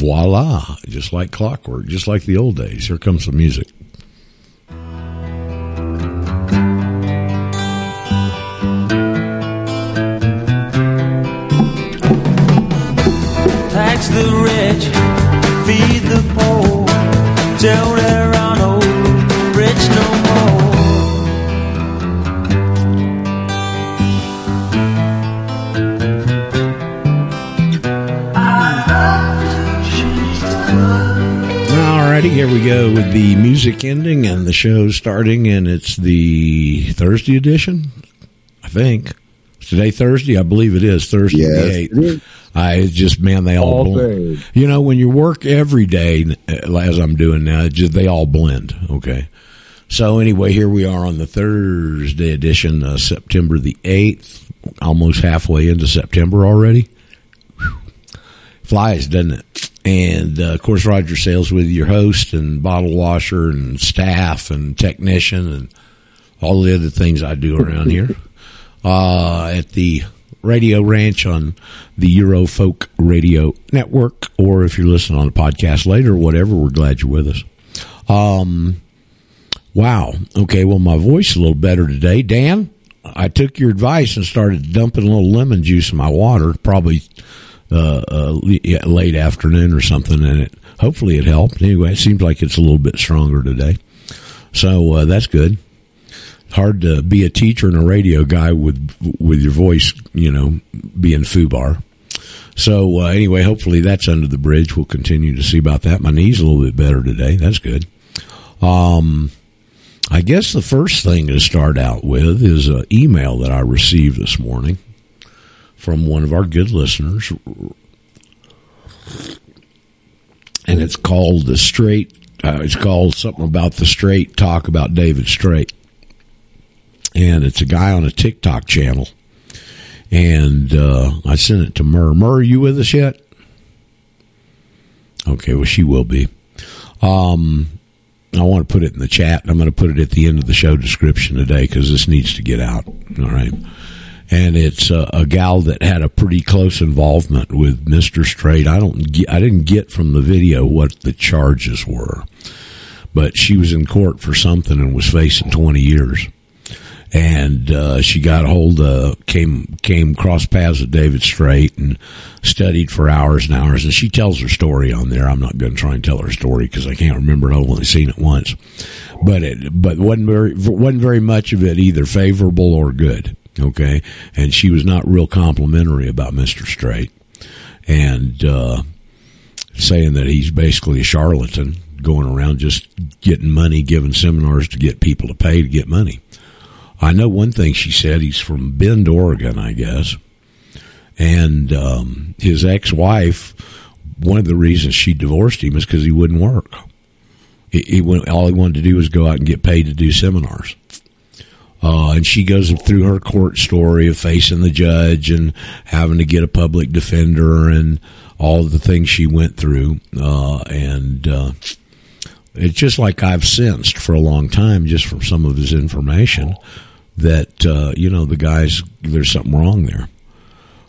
voila, just like clockwork, just like the old days. Here comes some music. Tax the rich, feed the poor, till there are no rich no more. All righty, here we go with the music ending and the show starting, and it's the Thursday edition, I think. Today, Thursday, I believe it is Thursday. Yes, the 8th. I just, man, they all blend. You know, when you work every day, as I'm doing now, just, they all blend. Okay. So anyway, here we are on the Thursday edition, September the 8th, almost halfway into September already. Whew. Flies, doesn't it? And, of course, Roger Sales with your host and bottle washer and staff and technician and all the other things I do around here. At the Radio Ranch on the Eurofolk Radio Network, or if you're listening on the podcast later, whatever, we're glad you're with us. Wow. Okay, well, my voice is a little better today. Dan, I took your advice and started dumping a little lemon juice in my water, probably late afternoon or something, and it hopefully it helped. Anyway, it seems like it's a little bit stronger today, so that's good. Hard to be a teacher and a radio guy with your voice, you know, being foobar. So anyway, hopefully that's under the bridge. We'll continue to see about that. My knee's a little bit better today. That's good. I guess the first thing to start out with is an email that I received this morning from one of our good listeners. And it's called the Straight. It's called something about the Straight Talk about David Straight. And it's a guy on a TikTok channel. And I sent it to Murr. Murr, are you with us yet? Okay, well, she will be. I want to put it in the chat. I'm going to put it at the end of the show description today because this needs to get out. All right. And it's a gal that had a pretty close involvement with Mr. Straight. I didn't get from the video what the charges were. But she was in court for something and was facing 20 years. And she got a hold of, came cross paths with David Straight and studied for hours and hours. And she tells her story on there. I'm not going to try and tell her story because I can't remember it. I've only seen it once. But wasn't very much of it either favorable or good. Okay. And she was not real complimentary about Mr. Straight and saying that he's basically a charlatan going around just getting money, giving seminars to get people to pay to get money. I know one thing she said, he's from Bend, Oregon, I guess, and his ex-wife, one of the reasons she divorced him is because he wouldn't work. All he wanted to do was go out and get paid to do seminars. And she goes through her court story of facing the judge and having to get a public defender and all the things she went through, and it's just like I've sensed for a long time just from some of his information that, you know, the guys, there's something wrong there.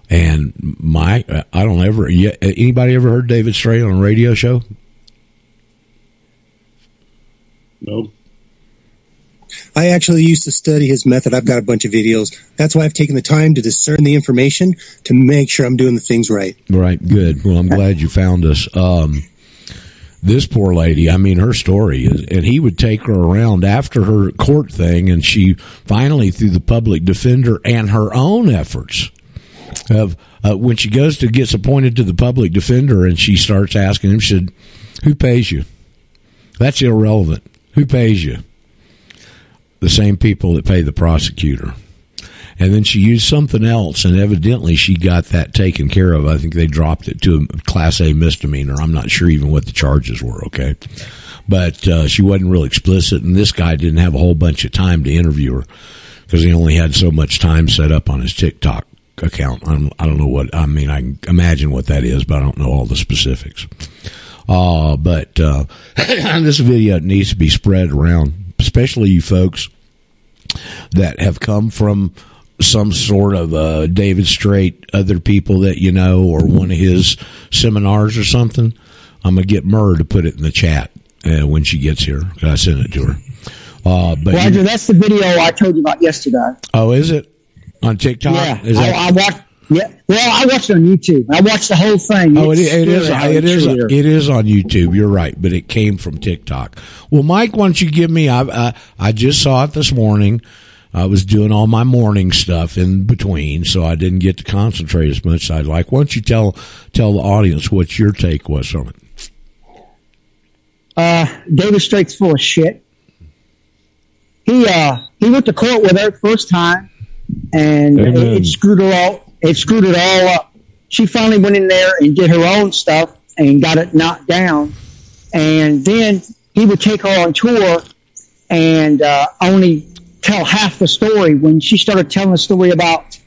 And I don't ever, anybody ever heard David Straight on a radio show? No. I actually used to study his method. I've got a bunch of videos. That's why I've taken the time to discern the information to make sure I'm doing the things right. Right. Good. Well, I'm glad you found us. This poor lady, I mean, her story is, and he would take her around after her court thing, and she finally, through the public defender and her own efforts, of when she goes to gets appointed to the public defender, and she starts asking him, she said, "Who pays you? That's irrelevant. Who pays you? The same people that pay the prosecutor." And then she used something else, and evidently she got that taken care of. I think they dropped it to a Class A misdemeanor. I'm not sure even what the charges were, okay? But she wasn't real explicit, and this guy didn't have a whole bunch of time to interview her because he only had so much time set up on his TikTok account. I don't know what – I mean, I can imagine what that is, but I don't know all the specifics. But this video needs to be spread around, especially you folks that have come from – some sort of David Straight, other people that you know, or one of his seminars or something. I'm going to get Murr to put it in the chat when she gets here. I sent it to her. But Roger, that's the video I told you about yesterday. Oh, is it? On TikTok? Yeah. Is that- I watched. Yeah, well, I watched it on YouTube. I watched the whole thing. Oh, it is on YouTube. You're right, but it came from TikTok. Well, Mike, why don't you give me? I just saw it this morning. I was doing all my morning stuff in between, so I didn't get to concentrate as much as I'd like. Why don't you tell the audience what your take was on it? David Straight's full of shit. He went to court with her the first time, and it screwed her all. It screwed it all up. She finally went in there and did her own stuff and got it knocked down. And then he would take her on tour and only tell half the story. When she started telling the story about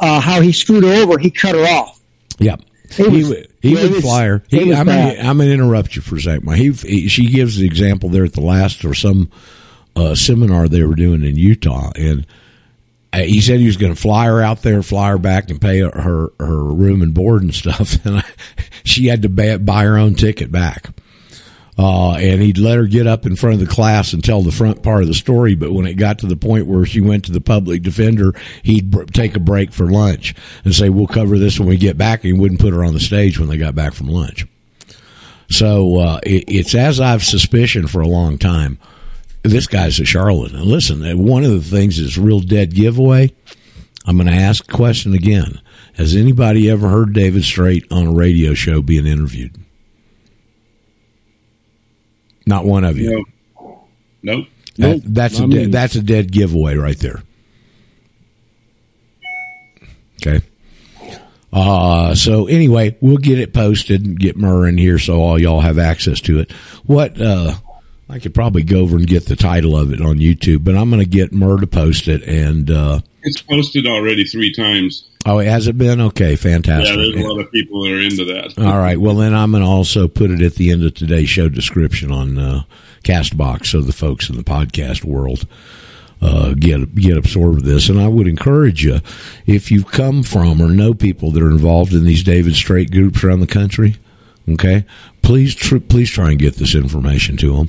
how he screwed her over, he cut her off. Yeah. He would fly her. I'm going to interrupt you for a second. She gives the example there at the last or some seminar they were doing in Utah. And he said he was going to fly her out there, fly her back, and pay her room and board and stuff. And she had to buy her own ticket back. And he'd let her get up in front of the class and tell the front part of the story. But when it got to the point where she went to the public defender, he'd take a break for lunch and say, "We'll cover this when we get back." And he wouldn't put her on the stage when they got back from lunch. So it's as I've suspicioned for a long time. This guy's a charlatan. And listen, one of the things is real dead giveaway. I'm going to ask the question again. Has anybody ever heard David Straight on a radio show being interviewed? Not one of you. No. Nope. That's a dead giveaway right there. Okay. So anyway, we'll get it posted and get Murr in here so all y'all have access to it. What, I could probably go over and get the title of it on YouTube, but I'm going to get Murr to post it. And it's posted already 3 times. Oh, has it been? Okay, fantastic. Yeah, there's a lot of people that are into that. All right. Well, then I'm going to also put it at the end of today's show description on Castbox so the folks in the podcast world get absorbed with this. And I would encourage you, if you've come from or know people that are involved in these David Straight groups around the country, okay, please try and get this information to them.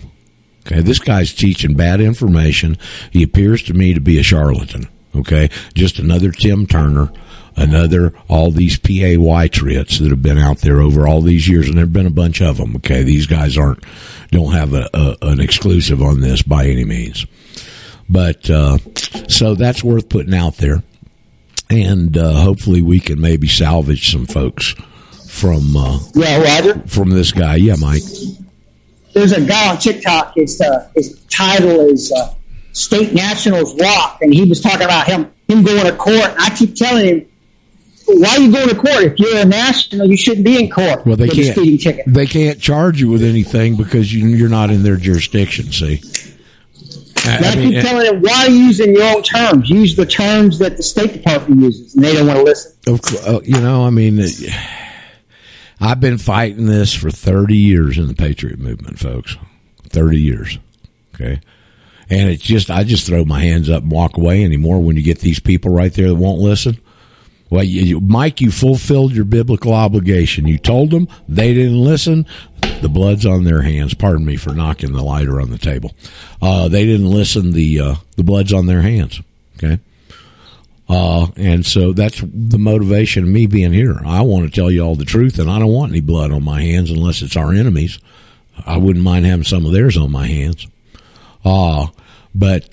Okay, this guy's teaching bad information. He appears to me to be a charlatan. Okay, just another Tim Turner, another all these PAY triots that have been out there over all these years, and there've been a bunch of them. Okay, these guys don't have an exclusive on this by any means, but so that's worth putting out there, and hopefully we can maybe salvage some folks from Roger, from this guy. Yeah, Mike. There's a guy on TikTok. His title is State Nationals Rock, and he was talking about him going to court. And I keep telling him, why are you going to court? If you're a national, you shouldn't be in court. Well, they can't charge you with anything because you're not in their jurisdiction, see? I keep telling him, why are you using your own terms? Use the terms that the State Department uses, and they don't want to listen. I've been fighting this for 30 years in the Patriot movement, folks. 30 years. Okay. And it's just, I just throw my hands up and walk away anymore when you get these people right there that won't listen. Well, Mike, you fulfilled your biblical obligation. You told them, they didn't listen. The blood's on their hands. Pardon me for knocking the lighter on the table. They didn't listen. The blood's on their hands. Okay. And so that's the motivation of me being here. I want to tell you all the truth, and I don't want any blood on my hands unless it's our enemies. I wouldn't mind having some of theirs on my hands. But that's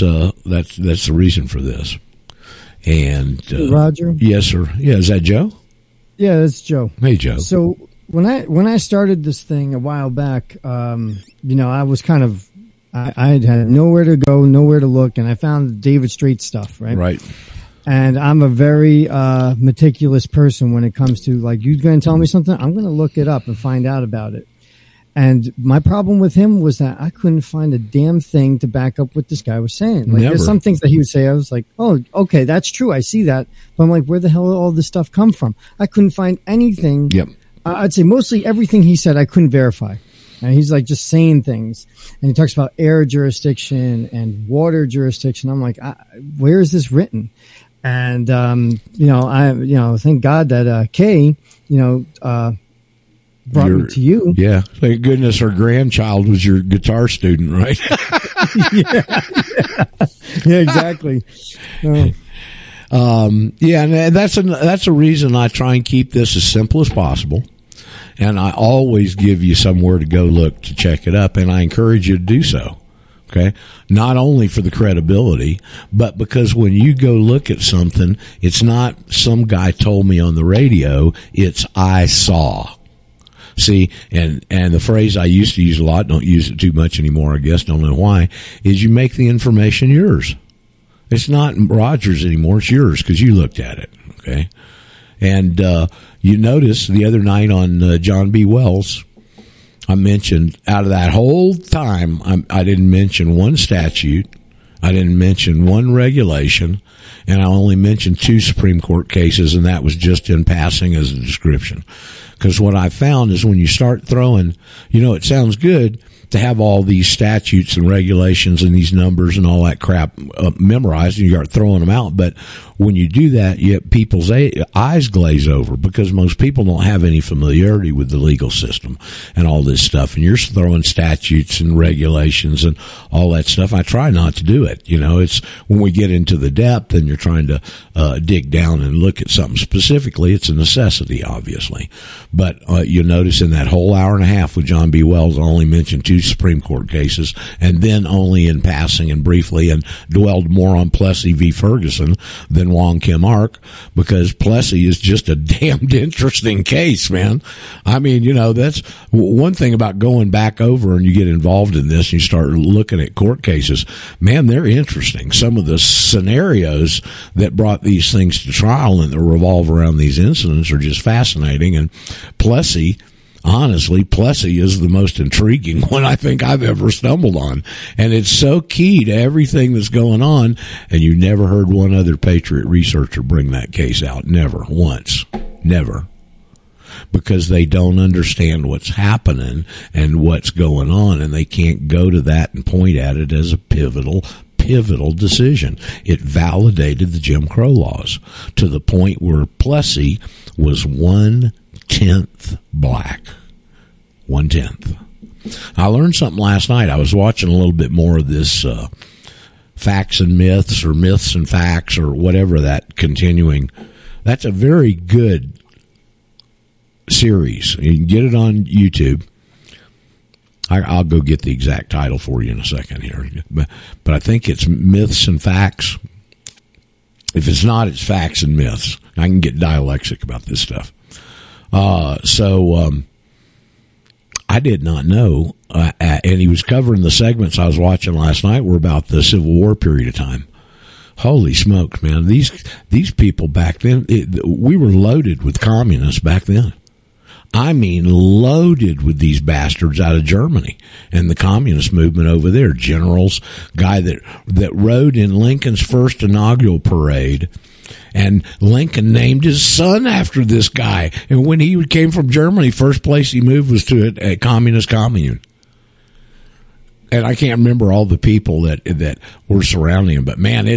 the reason for this. And Roger? Yes, sir. Yeah, is that Joe? Yeah, that's Joe. Hey, Joe. So when I started this thing a while back, I was kind of, I had nowhere to go, nowhere to look, and I found David Straight stuff, right? Right. And I'm a very meticulous person when it comes to, like, you're going to tell me something, I'm going to look it up and find out about it. And my problem with him was that I couldn't find a damn thing to back up what this guy was saying. Like, there's some things that he would say, I was like, oh, okay, that's true, I see that. But I'm like, where the hell did all this stuff come from? I couldn't find anything. Yep. I'd say mostly everything he said I couldn't verify. And he's like just saying things, and he talks about air jurisdiction and water jurisdiction. I'm like, where is this written? And thank God that Kay, brought me to you. Yeah. Thank goodness her grandchild was your guitar student, right? Yeah, exactly. And that's a reason I try and keep this as simple as possible. And I always give you somewhere to go look to check it up, and I encourage you to do so. Okay? Not only for the credibility, but because when you go look at something, it's not some guy told me on the radio, it's I saw. See, and the phrase I used to use a lot, don't use it too much anymore, I guess, don't know why, is you make the information yours. It's not Roger's anymore, it's yours, because you looked at it, okay? And you notice the other night on John B. Wells, I mentioned, out of that whole time, I didn't mention one statute, I didn't mention one regulation, and I only mentioned 2 Supreme Court cases, and that was just in passing as a description. Because what I found is when you start throwing, it sounds good to have all these statutes and regulations and these numbers and all that crap memorized, and you start throwing them out. But when you do that, people's eyes glaze over because most people don't have any familiarity with the legal system and all this stuff. And you're throwing statutes and regulations and all that stuff. I try not to do it. It's when we get into the depth and you're trying to dig down and look at something specifically, it's a necessity, obviously. But you'll notice in that whole hour and a half with John B. Wells, I only mentioned 2 Supreme Court cases, and then only in passing and briefly, and dwelled more on Plessy v. Ferguson than Wong Kim Ark, because Plessy is just a damned interesting case, man. I mean, that's one thing about going back over and you get involved in this and you start looking at court cases. Man, they're interesting. Some of the scenarios that brought these things to trial and that revolve around these incidents are just fascinating. And Plessy, honestly, Plessy is the most intriguing one I think I've ever stumbled on. And it's so key to everything that's going on. And you never heard one other Patriot researcher bring that case out. Never. Once. Never. Because they don't understand what's happening and what's going on. And they can't go to that and point at it as a pivotal decision. It validated the Jim Crow laws to the point where Plessy was 1/10 black. 1/10. I learned something last night. I was watching a little bit more of this facts and myths, or myths and facts, or whatever that continuing. That's a very good series. You can get it on YouTube. I'll go get the exact title for you in a second here. But I think it's Myths and Facts. If it's not, it's Facts and Myths. I can get dyslexic about this stuff. So I did not know, and he was covering the segments I was watching last night were about the Civil War period of time. Holy smokes, man. These people back then, we were loaded with communists back then. I mean, loaded with these bastards out of Germany and the communist movement over there. Generals, guy that rode in Lincoln's first inaugural parade, and Lincoln named his son after this guy. And when he came from Germany, first place he moved was to a communist commune. And I can't remember all the people that were surrounding him, but man, they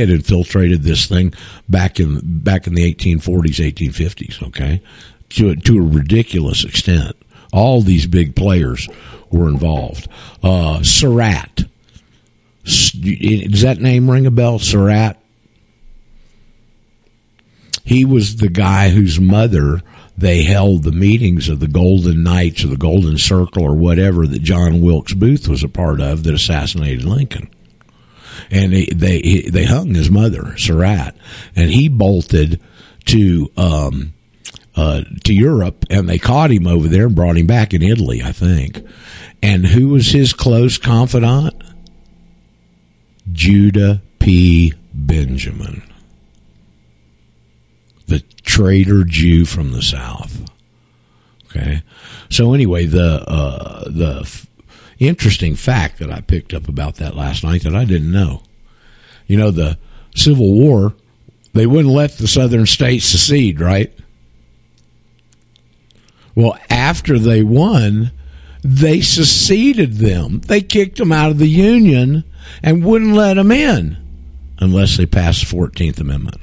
had infiltrated this thing back in the 1840s, 1850s. Okay. To a ridiculous extent. All these big players were involved. Surratt. Does that name ring a bell? Surratt? He was the guy whose mother they held the meetings of the Golden Knights or the Golden Circle or whatever that John Wilkes Booth was a part of that assassinated Lincoln. And they hung his mother, Surratt. And he bolted to Europe, and they caught him over there and brought him back in Italy, I think. And who was his close confidant? Judah P. Benjamin, the traitor Jew from the South. Okay, so anyway, the interesting fact that I picked up about that last night that I didn't know. The Civil War, they wouldn't let the Southern states secede, right? Well, after they won, they seceded them. They kicked them out of the Union and wouldn't let them in unless they passed the 14th Amendment.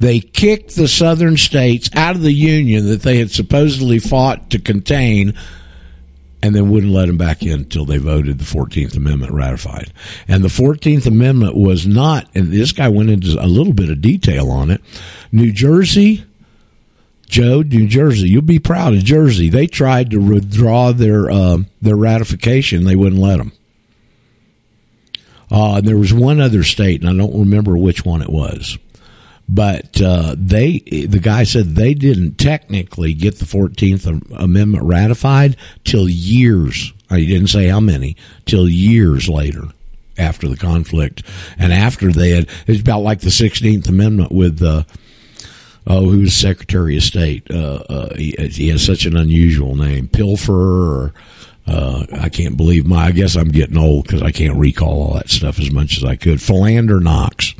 They kicked the southern states out of the union that they had supposedly fought to contain, and then wouldn't let them back in until they voted the 14th Amendment ratified. And the 14th Amendment was not, and this guy went into a little bit of detail on it, New Jersey, Joe, New Jersey, you'll be proud of Jersey. They tried to withdraw their ratification. They wouldn't let them. There was one other state, and I don't remember which one it was. But the guy said they didn't technically get the 14th Amendment ratified till years. He didn't say how many, till years later after the conflict. And after they had, it's about like the 16th Amendment with who was Secretary of State. He has such an unusual name, Pilfer. I can't believe I guess I'm getting old because I can't recall all that stuff as much as I could. Philander Knox.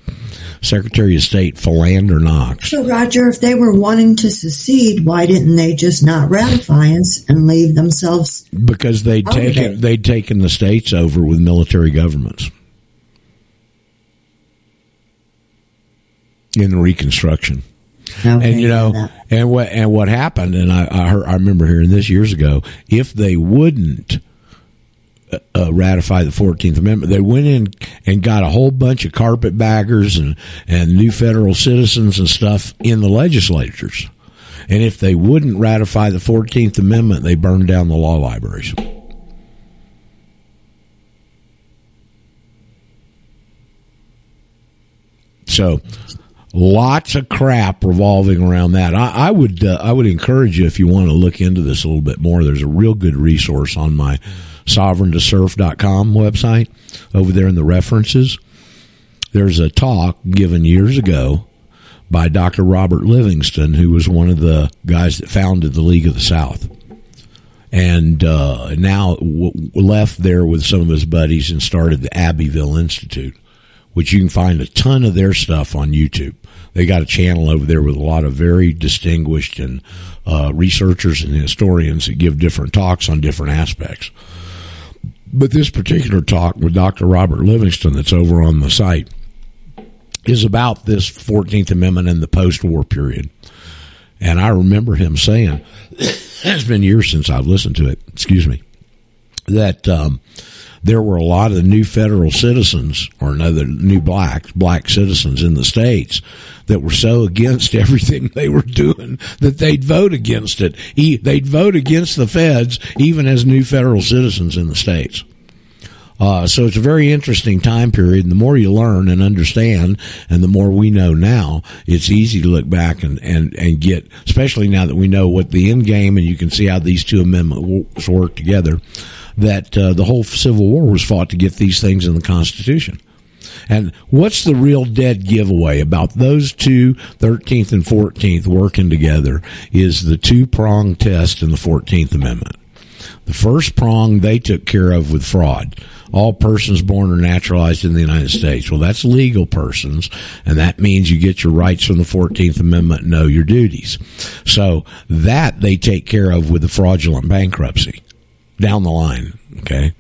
Secretary of State Philander Knox. So, Roger, if they were wanting to secede, why didn't they just not ratify us and leave themselves? Because they'd taken the states over with military governments in Reconstruction. Okay, and what happened? And I remember hearing this years ago. If they wouldn't ratify the 14th Amendment, they went in and got a whole bunch of carpetbaggers and new federal citizens and stuff in the legislatures. And if they wouldn't ratify the 14th Amendment, they burned down the law libraries. So lots of crap revolving around that. I would encourage you, if you want to look into this a little bit more, there's a real good resource on my sovereigntosurf.com website. Over there in the references, there's a talk given years ago by Dr. Robert Livingston, who was one of the guys that founded the League of the South, and now left there with some of his buddies and started the Abbeville Institute, which you can find a ton of their stuff on YouTube. They got a channel over there with a lot of very distinguished and researchers and historians that give different talks on different aspects. But this particular talk with Dr. Robert Livingston that's over on the site is about this 14th Amendment and the post-war period. And I remember him saying, it's been years since I've listened to it, that there were a lot of new federal citizens, or another new black citizens in the states that were so against everything they were doing that they'd vote against it. They'd vote against the feds even as new federal citizens in the states. So it's a very interesting time period, and the more you learn and understand, and the more we know now, it's easy to look back and get, especially now that we know what the end game, and you can see how these two amendments work together, that the whole Civil War was fought to get these things in the Constitution. And what's the real dead giveaway about those two, 13th and 14th, working together, is the two-prong test in the 14th Amendment. The first prong they took care of with fraud. All persons born or naturalized in the United States. Well, that's legal persons, and that means you get your rights from the 14th Amendment and know your duties. So that they take care of with the fraudulent bankruptcy down the line, okay?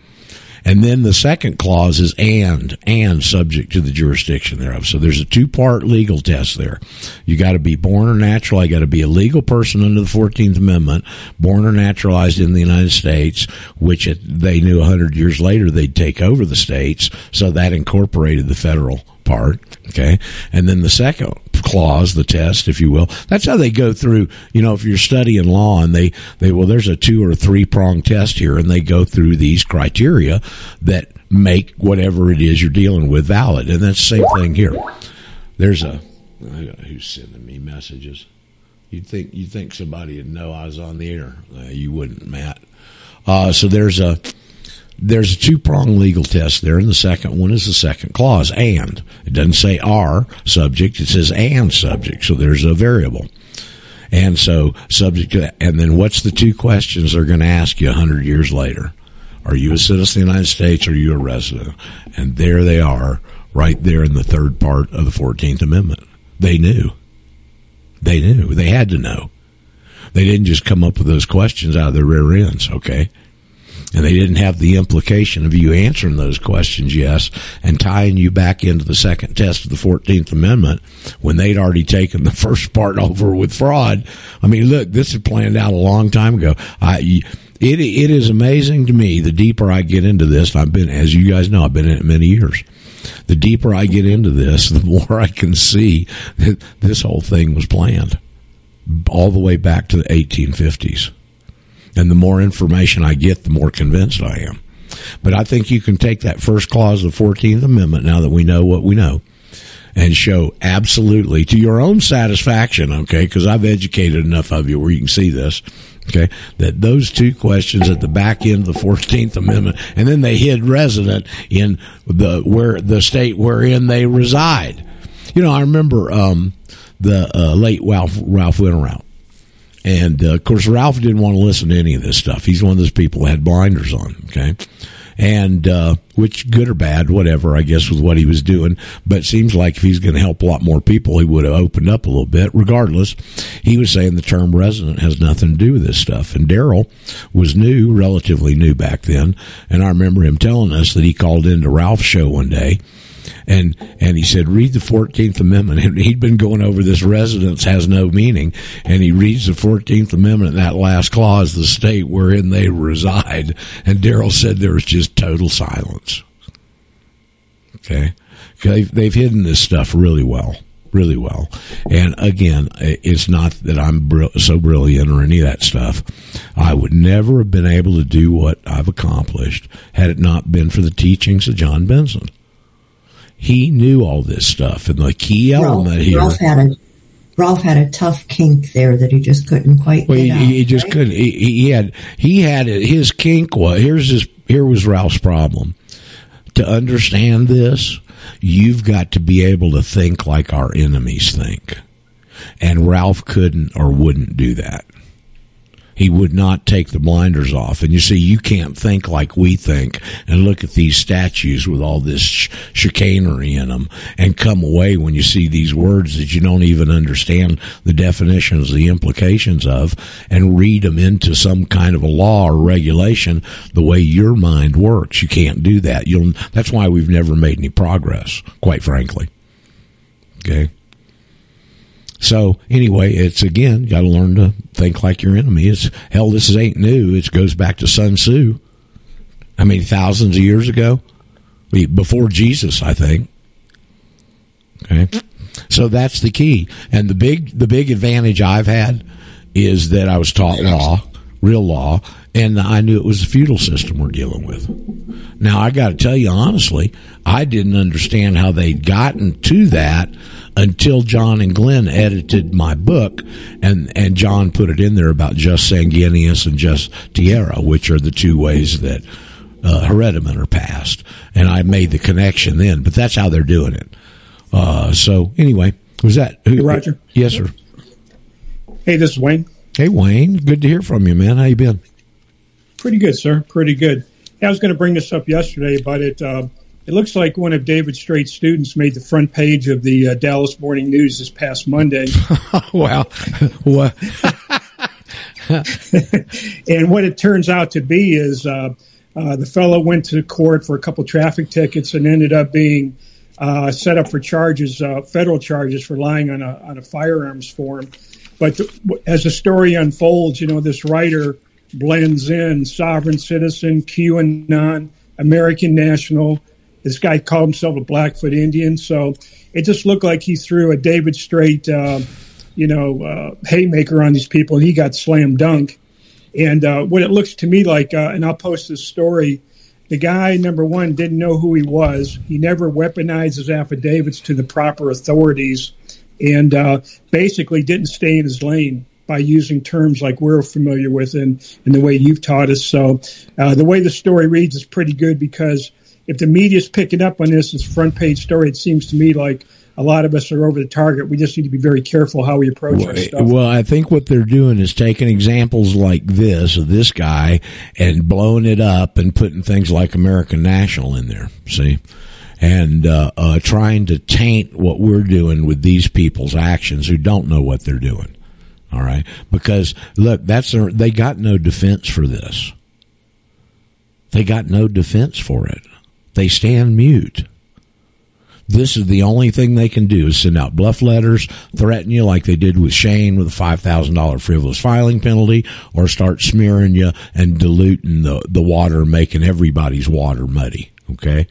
And then the second clause is and subject to the jurisdiction thereof. So there's a two-part legal test there. You got to be born or naturalized. You got to be a legal person under the 14th Amendment, born or naturalized in the United States, which they knew 100 years later they'd take over the states, so that incorporated the federal part, okay? And then the second clause, the test, if you will, that's how they go through, if you're studying law and they there's a two or three prong test here, and they go through these criteria that make whatever it is you're dealing with valid. And that's the same thing here. There's who's sending me messages? You'd think somebody would know I was on the air. You wouldn't, Matt. So there's a two-prong legal test there, and the second one is the second clause, and. It doesn't say are subject, it says and subject, so there's a variable. And so subject to that. And then what's the two questions they're going to ask you 100 years later? Are you a citizen of the United States, or are you a resident? And there they are, right there in the third part of the 14th Amendment. They knew. They knew. They had to know. They didn't just come up with those questions out of their rear ends, okay? And they didn't have the implication of you answering those questions, yes, and tying you back into the second test of the 14th Amendment when they'd already taken the first part over with fraud. I mean, look, this is planned out a long time ago. It is amazing to me, the deeper I get into this, and I've been, as you guys know, I've been in it many years. The deeper I get into this, the more I can see that this whole thing was planned all the way back to the 1850s. And the more information I get, the more convinced I am. But I think you can take that first clause of the 14th Amendment, now that we know what we know, and show absolutely to your own satisfaction, okay, because I've educated enough of you where you can see this, okay, that those two questions at the back end of the 14th Amendment, and then they hid resident in the state wherein they reside. You know, I remember the late Ralph Winterhout. And, of course, Ralph didn't want to listen to any of this stuff. He's one of those people that had blinders on, okay? And which, good or bad, whatever, I guess, was what he was doing. But it seems like if he's going to help a lot more people, he would have opened up a little bit. Regardless, he was saying the term resident has nothing to do with this stuff. And Darryl was new, relatively new back then. And I remember him telling us that he called into Ralph's show one day. And he said, read the 14th Amendment. And he'd been going over this residence has no meaning. And he reads the 14th Amendment, and that last clause, the state wherein they reside. And Darryl said there was just total silence. Okay. They've hidden this stuff really well. Really well. And again, it's not that I'm so brilliant or any of that stuff. I would never have been able to do what I've accomplished had it not been for the teachings of John Benson. He knew all this stuff, and the key element here. Ralph had a tough kink there that he just couldn't quite. Well, he just couldn't. His kink was here was Ralph's problem. To understand this, you've got to be able to think like our enemies think, and Ralph couldn't or wouldn't do that. He would not take the blinders off. And you see, you can't think like we think and look at these statues with all this chicanery in them and come away when you see these words that you don't even understand the definitions, the implications of, and read them into some kind of a law or regulation the way your mind works. You can't do that. That's why we've never made any progress, quite frankly. Okay? So, anyway, it's, again, got to learn to think like your enemy. This ain't new. It goes back to Sun Tzu. I mean, thousands of years ago. Before Jesus, I think. Okay? So that's the key. And the big advantage I've had is that I was taught law, real law, and I knew it was the feudal system we're dealing with. Now, I got to tell you honestly, I didn't understand how they'd gotten to that until John and Glenn edited my book, and John put it in there about just sanguineus and just tierra, which are the two ways that hereditament are passed. And I made the connection then, but that's how they're doing it. So anyway, was that who, Roger? Yes, sir. Hey, this is Wayne. Hey, Wayne. Good to hear from you, man. How you been? Pretty good, sir. Pretty good. I was going to bring this up yesterday, but it looks like one of David Straight's students made the front page of the Dallas Morning News this past Monday. Wow. What? And what it turns out to be is the fellow went to court for a couple traffic tickets and ended up being set up for charges, federal charges, for lying on a firearms form. But as the story unfolds, you know, this writer blends in sovereign citizen, QAnon, American national. This guy called himself a Blackfoot Indian, so it just looked like he threw a David Straight, haymaker on these people, and he got slam dunk. And what it looks to me like, and I'll post this story, the guy, number one, didn't know who he was. He never weaponized his affidavits to the proper authorities, and basically didn't stay in his lane by using terms like we're familiar with and the way you've taught us. So the way the story reads is pretty good, because if the media's picking up on this as a front-page story, it seems to me like a lot of us are over the target. We just need to be very careful how we approach our stuff. Well, I think what they're doing is taking examples like this of this guy and blowing it up and putting things like American National in there, see, and trying to taint what we're doing with these people's actions who don't know what they're doing, all right? Because, look, they got no defense for this. They got no defense for it. They stand mute. This is the only thing they can do, is send out bluff letters, threaten you like they did with Shane with a $5,000 frivolous filing penalty, or start smearing you and diluting the water, making everybody's water muddy, okay?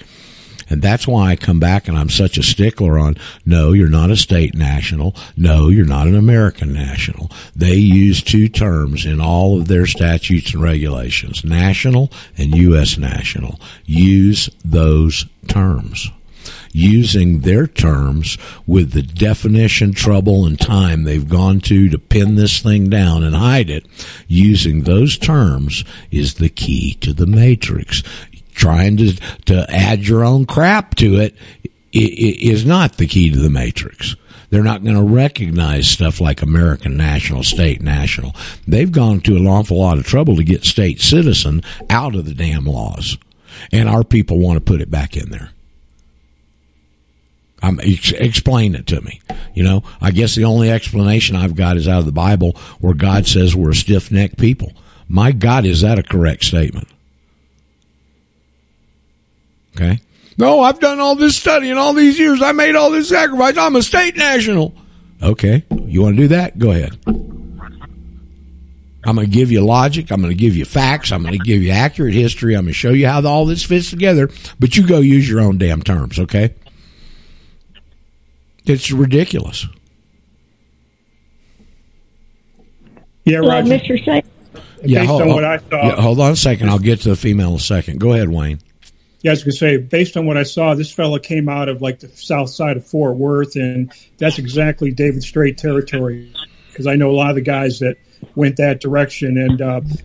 And that's why I come back and I'm such a stickler on, no, you're not a state national. No, you're not an American national. They use two terms in all of their statutes and regulations, national and U.S. national. Use those terms. Using their terms with the definition, trouble, and time they've gone to pin this thing down and hide it, using those terms is the key to the matrix. Trying to add your own crap to it is not the key to the matrix. They're not going to recognize stuff like American national, state national. They've gone to an awful lot of trouble to get state citizen out of the damn laws, and our people want to put it back in there. Explain it to me. You know, I guess the only explanation I've got is out of the Bible, where God says we're a stiff-necked people. My God, is that a correct statement? Okay. No, I've done all this study in all these years. I made all this sacrifice. I'm a state national. Okay. You want to do that? Go ahead. I'm going to give you logic. I'm going to give you facts. I'm going to give you accurate history. I'm going to show you how all this fits together. But you go use your own damn terms, okay? It's ridiculous. Yeah, Roger. Well, Mr. Saint. Yeah, based on what I saw. Yeah, hold on a second. I'll get to the female in a second. Go ahead, Wayne. Yeah, I was going to say, based on what I saw, this fellow came out of like the south side of Fort Worth, and that's exactly David Straight territory, because I know a lot of the guys that went that direction. And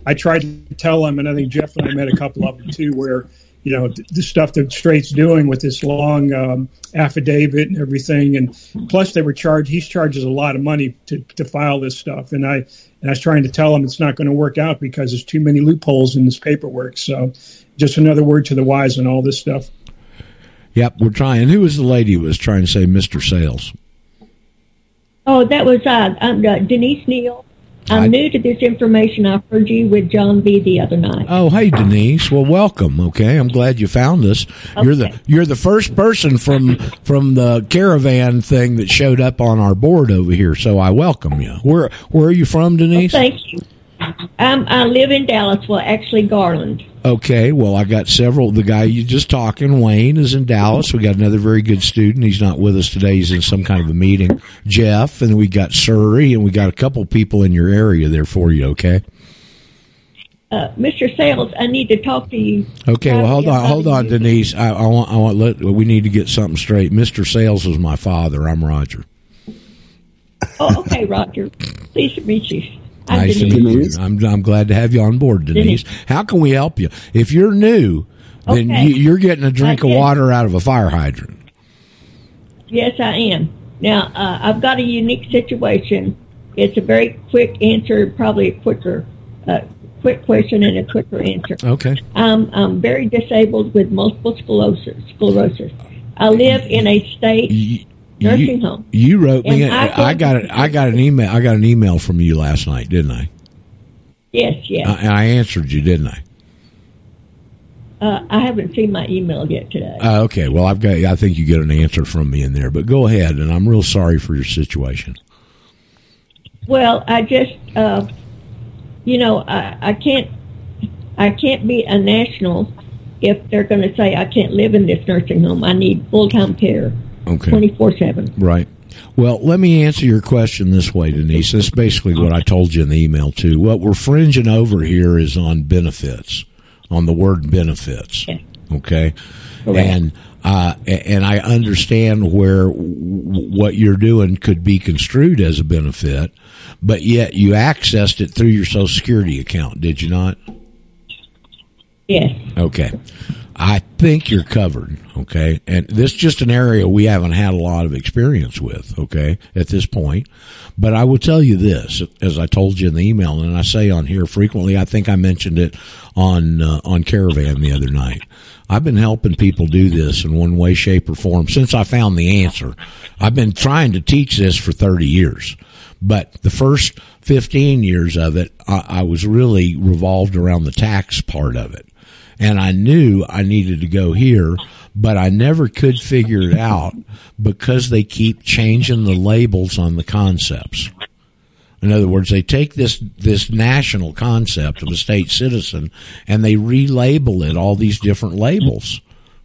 I tried to tell them, and I think Jeff and I met a couple of them too, where, you know, the stuff that Straight's doing with this long affidavit and everything, and plus they were charged. He charges a lot of money to file this stuff, and I was trying to tell him it's not going to work out because there's too many loopholes in this paperwork. So, just another word to the wise and all this stuff. Yep, we're trying. Who was the lady who was trying to say Mr. Sales? Oh, that was Denise Neal. I'm new to this information. I heard you with John B. the other night. Oh, hey, Denise. Well, welcome. Okay, I'm glad you found us. Okay. You're the first person from the caravan thing that showed up on our board over here. So I welcome you. Where are you from, Denise? Well, thank you. I live in Dallas. Well, actually, Garland. Okay, well, I got several. The guy you just talking, Wayne, is in Dallas. We got another very good student. He's not with us today. He's in some kind of a meeting. Jeff, and we got Surrey, and we got a couple people in your area there for you, okay? Mr. Sales, I need to talk to you. Okay, well, hold on, Denise. We need to get something straight. Mr. Sales is my father. I'm Roger. Oh, okay, Roger. Pleased to meet you. Nice to meet you. I'm glad to have you on board, Denise. How can we help you? If you're new, then you're getting a drink of water out of a fire hydrant. Yes, I am. Now, I've got a unique situation. It's a very quick answer, probably a quick question and a quicker answer. Okay. I'm very disabled with multiple sclerosis. I live in a state... nursing home. You wrote me. I got an email from you last night, didn't I? Yes. I answered you, didn't I? I haven't seen my email yet today. Okay. Well, I think you get an answer from me in there. But go ahead, and I'm real sorry for your situation. Well, I just, I can't be a national if they're going to say I can't live in this nursing home. I need full-time care. Okay. 24/7. Right. Well, let me answer your question this way, Denise. That's basically what I told you in the email, too. What we're fringing over here is on benefits, on the word benefits. Okay? Correct. And I understand where what you're doing could be construed as a benefit, but yet you accessed it through your Social Security account, did you not? Yes. Okay. I think you're covered, okay? And this is just an area we haven't had a lot of experience with, okay, at this point. But I will tell you this, as I told you in the email, and I say on here frequently, I think I mentioned it on Caravan the other night. I've been helping people do this in one way, shape, or form since I found the answer. I've been trying to teach this for 30 years. But the first 15 years of it, I was really revolved around the tax part of it. and I knew I needed to go here, but I never could figure it out because they keep changing the labels on the concepts. In other words, they take this national concept of a state citizen and they relabel it all these different labels.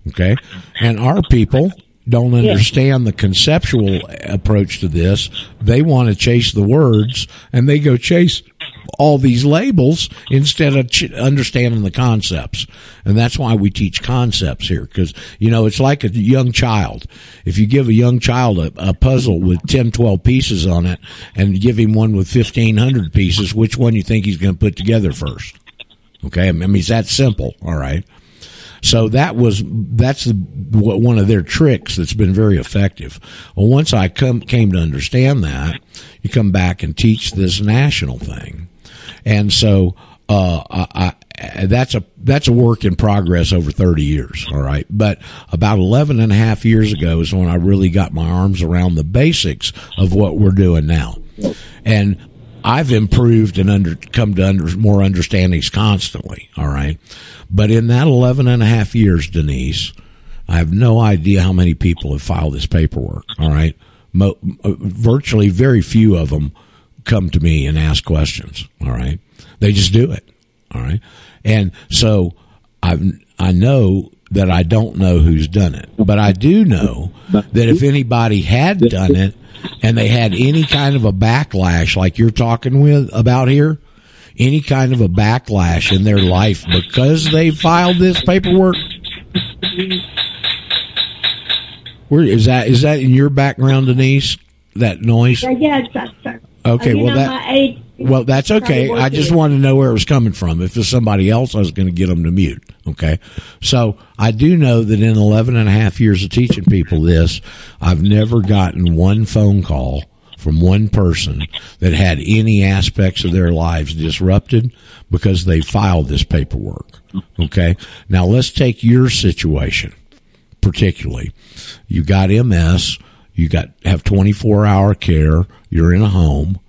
Okay? And our people don't understand the conceptual approach to this. They want to chase the words, and they go chase all these labels instead of understanding the concepts. And that's why we teach concepts here, because, you know, it's like a young child. If you give a young child a puzzle with 10, 12 pieces on it and give him one with 1,500 pieces, which one do you think he's going to put together first? Okay? I mean, it's that simple, all right? So that's one of their tricks that's been very effective. Well, once I came to understand that, you come back and teach this national thing, and so that's a work in progress over 30 years. All right, but about 11 and a half years ago is when I really got my arms around the basics of what we're doing now, and I've improved and come to more understandings constantly, all right? But in that 11 and a half years, Denise, I have no idea how many people have filed this paperwork, all right? Virtually very few of them come to me and ask questions, all right? They just do it, all right? And so I know that I don't know who's done it, but I do know that if anybody had done it, and they had any kind of a backlash like you're talking about here, any kind of a backlash in their life because they filed this paperwork. Where is that in your background, Denise? That noise? Yeah, sir. Okay, well, that's okay. I just wanted to know where it was coming from. If it's somebody else, I was going to get them to mute. Okay. So I do know that in 11 and a half years of teaching people this, I've never gotten one phone call from one person that had any aspects of their lives disrupted because they filed this paperwork. Okay. Now let's take your situation particularly. You got MS, you have 24-hour care, you're in a home.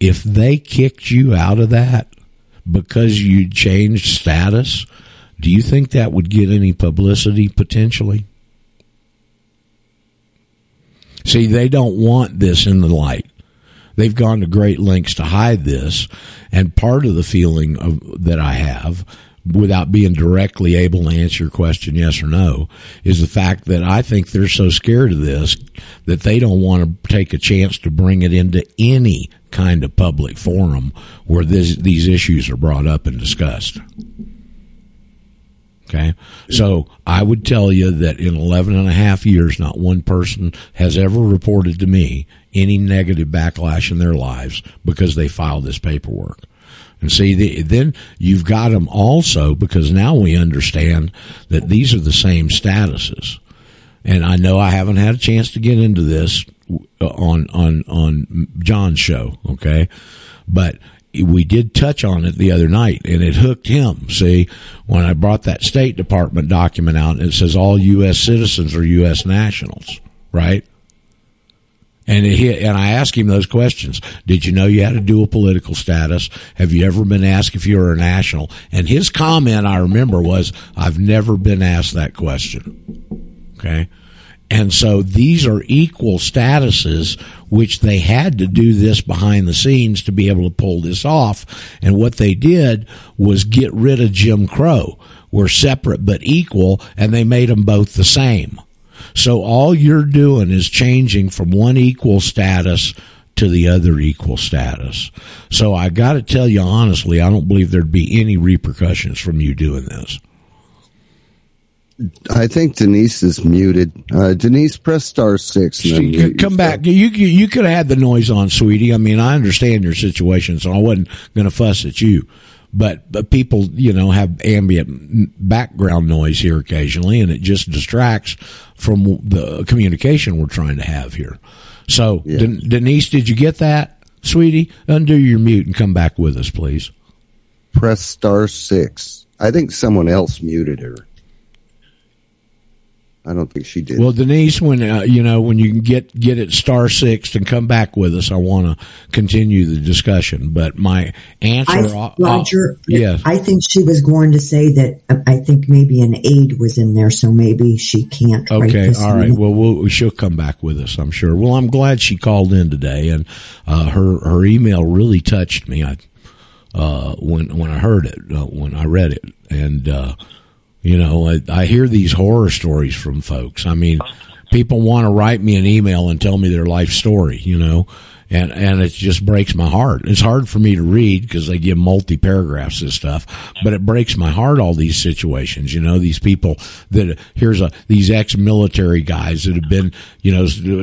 If they kicked you out of that because you changed status, do you think that would get any publicity potentially? See, they don't want this in the light. They've gone to great lengths to hide this, and part of the feeling that I have, without being directly able to answer your question yes or no, is the fact that I think they're so scared of this that they don't want to take a chance to bring it into any kind of public forum where these issues are brought up and discussed. Okay? So I would tell you that in 11 and a half years, not one person has ever reported to me any negative backlash in their lives because they filed this paperwork. And see, then you've got them also, because now we understand that these are the same statuses. And I know I haven't had a chance to get into this on John's show, okay? But we did touch on it the other night, and it hooked him, see, when I brought that State Department document out, and it says all U.S. citizens are U.S. nationals, right? And it hit, and I asked him those questions. Did you know you had a dual political status? Have you ever been asked if you were a national? And his comment, I remember, was, I've never been asked that question. Okay? And so these are equal statuses, which they had to do this behind the scenes to be able to pull this off. And what they did was get rid of Jim Crow. We're separate but equal, and they made them both the same. So all you're doing is changing from one equal status to the other equal status. So I got to tell you honestly, I don't believe there'd be any repercussions from you doing this. I think Denise is muted. Denise, press *6. Come back. You could have had the noise on, sweetie. I mean, I understand your situation, so I wasn't going to fuss at you. But people, you know, have ambient background noise here occasionally, and it just distracts from the communication we're trying to have here. So, yeah. Denise, did you get that, sweetie? Undo your mute and come back with us, please. Press *6. I think someone else muted her. I don't think she did. Well, Denise, when when you can get it star 6 and come back with us, I want to continue the discussion. But my answer, Roger, yes, I think she was going to say that. I think maybe an aide was in there, so maybe she can't. Okay, all right. Well, she'll come back with us, I'm sure. Well, I'm glad she called in today, and her email really touched me. When I heard it, when I read it, and. I hear these horror stories from folks. I mean, people want to write me an email and tell me their life story, and it just breaks my heart. It's hard for me to read because they give multi-paragraphs and stuff, but it breaks my heart, all these situations, these people that these ex-military guys that have been,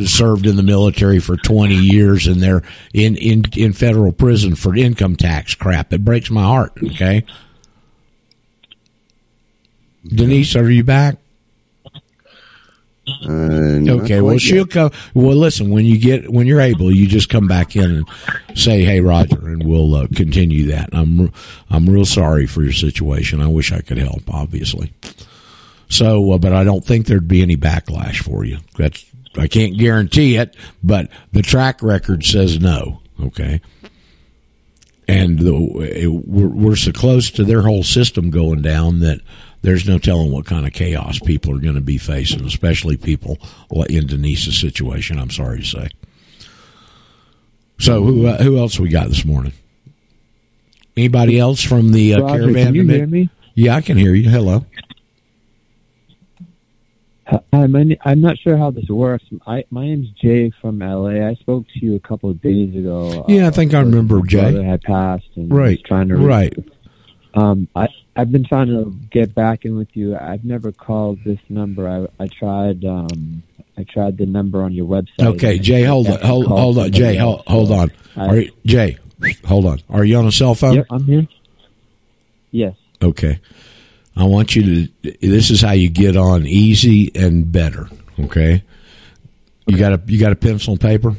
served in the military for 20 years and they're in federal prison for income tax crap. It breaks my heart, okay? Denise, are you back? Okay. Well, she'll come. Well, listen, when you're able, you just come back in and say, "Hey, Roger," and we'll continue that. I'm real sorry for your situation. I wish I could help, obviously. So, but I don't think there'd be any backlash for you. I can't guarantee it, but the track record says no. Okay. And we're so close to their whole system going down that. There's no telling what kind of chaos people are going to be facing, especially people in Denise's situation, I'm sorry to say. So who else we got this morning? Anybody else from the Roger, caravan? Can you hear me? Yeah, I can hear you. Hello. I'm not sure how this works. My name's Jay from L.A. I spoke to you a couple of days ago. Yeah, I think I remember Jay. My brother had passed and right. was trying to right. I've been trying to get back in with you. I've never called this number. I tried the number on your website. Okay, Jay, hold on. Jay, hold on. Jay, hold on. Are you on a cell phone? Yep, I'm here. Yes. Okay. I want you to. This is how you get on easy and better. Okay. You got a pencil and paper.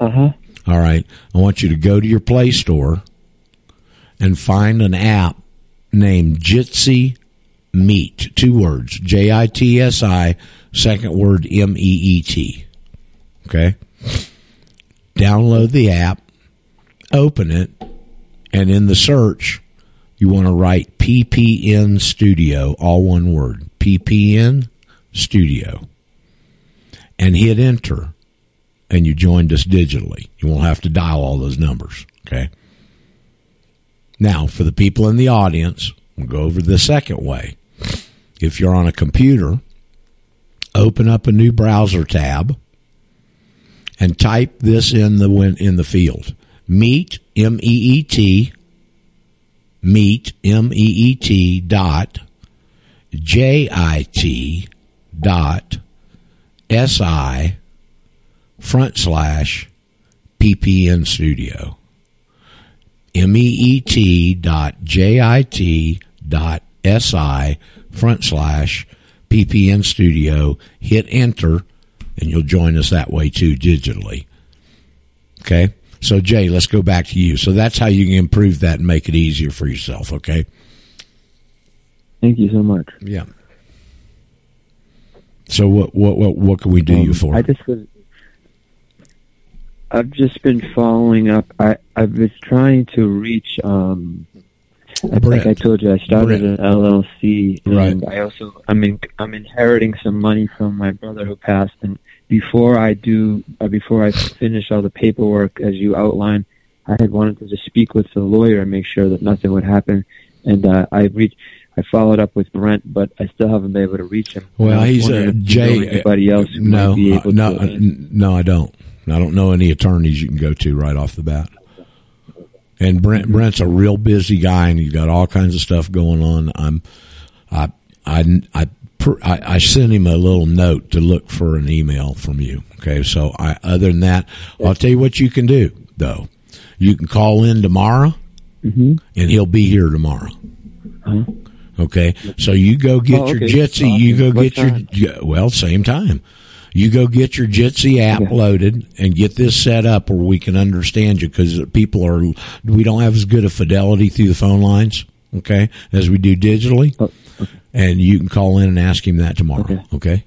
All right. I want you to go to your Play Store. And find an app named Jitsi Meet. 2 words. Jitsi, second word MEET. Okay? Download the app, open it, and in the search, you want to write PPN Studio, all one word. PPN Studio. And hit enter, and you joined us digitally. You won't have to dial all those numbers. Okay? Now, for the people in the audience, we'll go over the second way. If you're on a computer, open up a new browser tab and type this in the field. Meet, M-E-E-T, meet, M-E-E-T dot, J-I-T dot, S-I, / PPN Studio. MEET.JIT.SI / PPN Studio. Hit enter, and you'll join us that way too digitally. Okay? So, Jay, let's go back to you. So that's how you can improve that and make it easier for yourself, okay? Thank you so much. Yeah. So what can we do you for? I've just been following up. I was trying to reach. Like I told you, I started an LLC, and right. I also I'm inheriting some money from my brother who passed. And before I finish all the paperwork as you outlined, I had wanted to just speak with the lawyer and make sure that nothing would happen. And I followed up with Brent, but I still haven't been able to reach him. Well, he's Jay. Anybody else? Who might be able to, no, I don't. I don't know any attorneys you can go to right off the bat. And Brent's a real busy guy, and he's got all kinds of stuff going on. I sent him a little note to look for an email from you. Okay, so other than that, I'll tell you what you can do, though. You can call in tomorrow, and he'll be here tomorrow. Okay, so you go get your Jitsi. Awesome. You go get same time. You go get your Jitsi app loaded and get this set up where we can understand you because we don't have as good a fidelity through the phone lines, okay, as we do digitally. And you can call in and ask him that tomorrow, okay?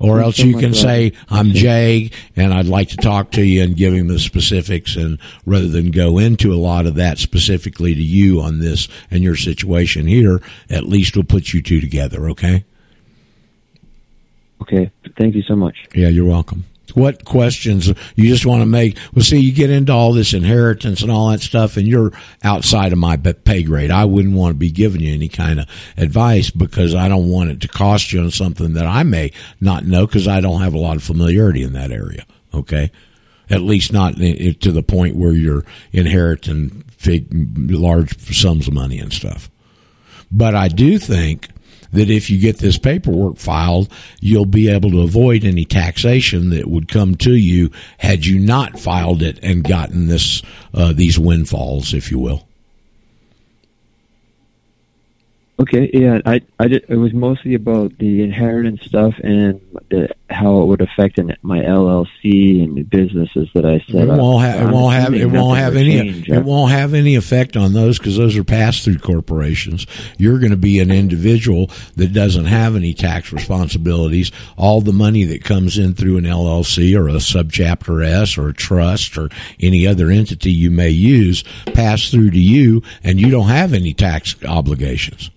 Or else you can say, I'm Jay, and I'd like to talk to you, and give him the specifics, and rather than go into a lot of that specifically to you on this and your situation here, at least we'll put you two together, okay? Okay. Thank you so much. Yeah, you're welcome. What questions you just want to make? Well, see, you get into all this inheritance and all that stuff, and you're outside of my pay grade. I wouldn't want to be giving you any kind of advice because I don't want it to cost you on something that I may not know because I don't have a lot of familiarity in that area, okay? At least not to the point where you're inheriting large sums of money and stuff. But I do think that if you get this paperwork filed, you'll be able to avoid any taxation that would come to you had you not filed it and gotten this these windfalls, if you will. Okay, yeah, it was mostly about the inheritance stuff and how it would affect my LLC and the businesses that I set up. It won't have any effect on those because those are pass-through corporations. You're going to be an individual that doesn't have any tax responsibilities. All the money that comes in through an LLC or a subchapter S or a trust or any other entity you may use pass through to you, and you don't have any tax obligations.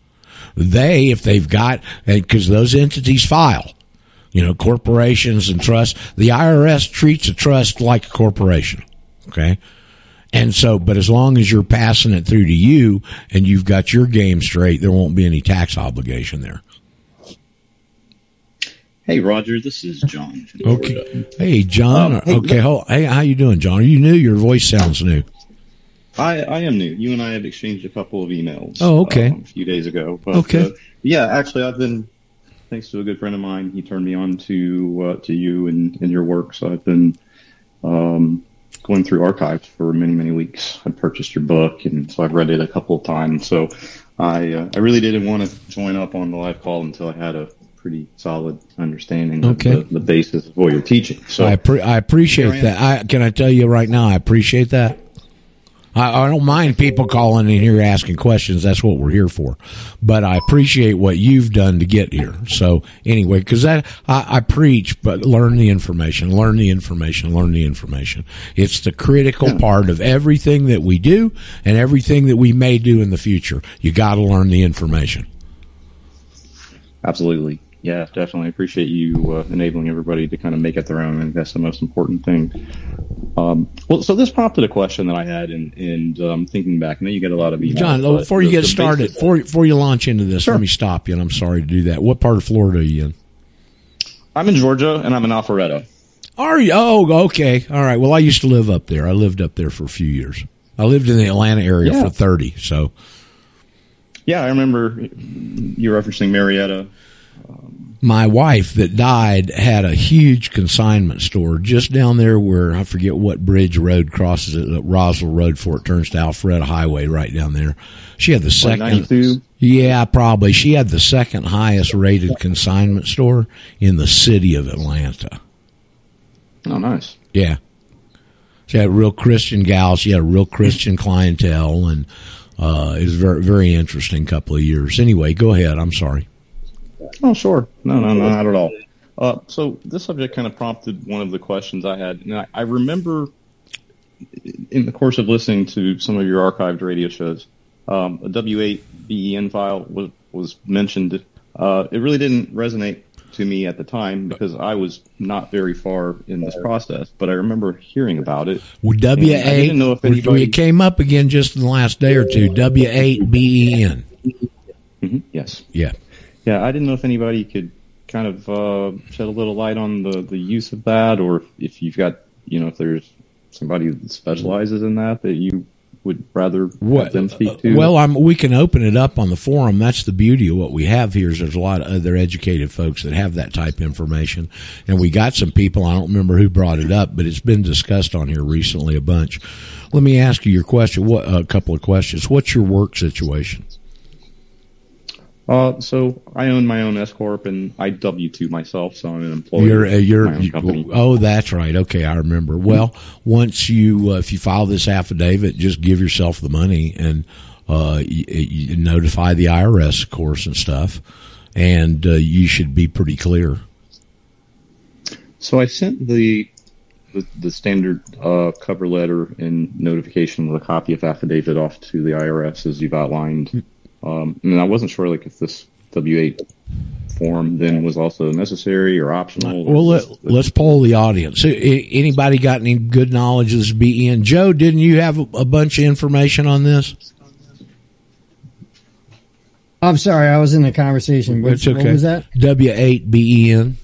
If they've got, because those entities file, corporations and trusts, the IRS treats a trust like a corporation, okay? And so, but as long as you're passing it through to you and you've got your game straight, there won't be any tax obligation there. Hey, Roger, this is John. Okay. Hey, John. Hey, how you doing, John? Are you new? Your voice sounds new. I am new. You and I have exchanged a couple of emails a few days ago. But, actually, I've been, thanks to a good friend of mine, he turned me on to you and your work. So I've been going through archives for many, many weeks. I purchased your book, and so I've read it a couple of times. So I really didn't want to join up on the live call until I had a pretty solid understanding of the basis of what you're teaching. So I appreciate that. Can I tell you right now, I appreciate that. I don't mind people calling in here asking questions. That's what we're here for. But I appreciate what you've done to get here. So anyway, because I preach, but learn the information. It's the critical part of everything that we do and everything that we may do in the future. You got to learn the information. Absolutely. Yeah, definitely. I appreciate you enabling everybody to kind of make it their own. I think that's the most important thing. So this prompted a question that I had, and thinking back, I know you get a lot of emails. John, before you get started, before you launch into this, Let me stop you, and I'm sorry to do that. What part of Florida are you in? I'm in Georgia, and I'm in Alpharetta. Are you? Oh, okay. All right. Well, I used to live up there. I lived up there for a few years. I lived in the Atlanta area for 30, so. Yeah, I remember you referencing Marietta. My wife that died had a huge consignment store just down there where I forget what bridge road crosses it, Roswell Road, before it turns to Alpharetta Highway right down there. She had the second. Yeah, probably. She had the second highest rated consignment store in the city of Atlanta. Oh, nice. Yeah. She had a real Christian gal. She had a real Christian clientele, and it was a very, very interesting couple of years. Anyway, go ahead. I'm sorry. Oh, sure. No, not at all. So this subject kind of prompted one of the questions I had. And I remember in the course of listening to some of your archived radio shows, a W-8-B-E-N file was mentioned. It really didn't resonate to me at the time because I was not very far in this process, but I remember hearing about it. Well, it came up again just in the last day or two, W-8-B-E-N. Mm-hmm. Yes. Yeah. Yeah, I didn't know if anybody could kind of shed a little light on the use of that, or if you've got, if there's somebody that specializes in that you would rather have them speak to. Well, we can open it up on the forum. That's the beauty of what we have here is there's a lot of other educated folks that have that type of information. And we got some people, I don't remember who brought it up, but it's been discussed on here recently a bunch. Let me ask you your question, a couple of questions. What's your work situation? So I own my own S-Corp, and I W-2 myself, so I'm an employee. You're my own company. Oh, that's right. Okay, I remember. Well, once you if you file this affidavit, just give yourself the money, and you notify the IRS, of course, and stuff, and you should be pretty clear. So I sent the standard cover letter and notification with a copy of affidavit off to the IRS, as you've outlined. And I wasn't sure, like, if this W-8 form then was also necessary or optional. Well, let's poll the audience. Anybody got any good knowledge of this BEN? Joe, didn't you have a bunch of information on this? I'm sorry, I was in the conversation. It's okay. What was that? W-8-B-E-N.